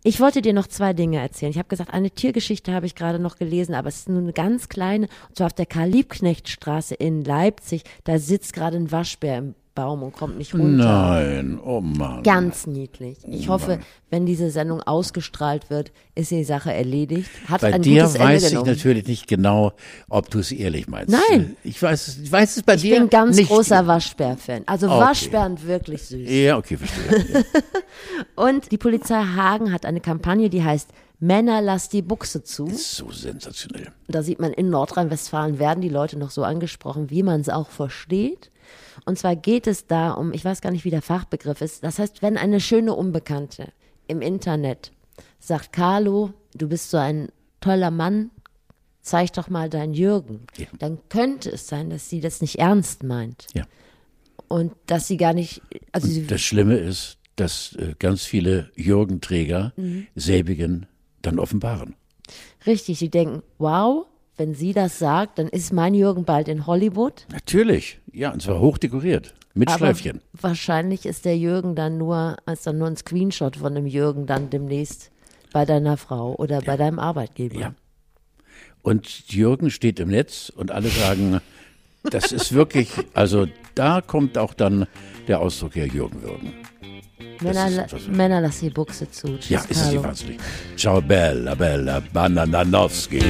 Ich wollte dir noch zwei Dinge erzählen. Ich habe gesagt, eine Tiergeschichte habe ich gerade noch gelesen, aber es ist nur eine ganz kleine, und zwar auf der Karl-Liebknecht-Straße in Leipzig. Da sitzt gerade ein Waschbär im Baum und kommt nicht runter. Nein, oh Mann. Ganz niedlich. Ich oh hoffe, Mann. Wenn diese Sendung ausgestrahlt wird, ist die Sache erledigt. Hat bei ein dir gutes weiß Ende ich genommen. Natürlich nicht genau, ob du es ehrlich meinst. Nein. Ich weiß, ich weiß es bei ich dir nicht. Ich bin ganz nicht. Großer Waschbär-Fan. Also okay. Waschbären wirklich süß. Ja, okay, verstehe. Und die Polizei Hagen hat eine Kampagne, die heißt Männer, lass die Buchse zu. Das ist so sensationell. Da sieht man, in Nordrhein-Westfalen werden die Leute noch so angesprochen, wie man es auch versteht. Und zwar geht es da um, ich weiß gar nicht, wie der Fachbegriff ist, das heißt, wenn eine schöne Unbekannte im Internet sagt, Carlo, du bist so ein toller Mann, zeig doch mal deinen Jürgen, ja. Dann könnte es sein, dass sie das nicht ernst meint. Ja. Und dass sie gar nicht… Also sie das Schlimme ist, dass ganz viele Jürgenträger mhm. selbigen dann offenbaren. Richtig, sie denken, wow… Wenn sie das sagt, dann ist mein Jürgen bald in Hollywood. Natürlich, ja, und zwar hochdekoriert, mit aber Schleifchen. Wahrscheinlich ist der Jürgen dann nur, als dann nur ein Screenshot von dem Jürgen dann demnächst bei deiner Frau oder ja. bei deinem Arbeitgeber. Ja. Und Jürgen steht im Netz und alle sagen, das ist wirklich, also da kommt auch dann der Ausdruck her, Jürgen Würgen. Männer, ist, Männer, lass die Buchse zu. Tschüss, ja, ist es die wahnsinnig. Ciao, Bella, Bella, Bananowski.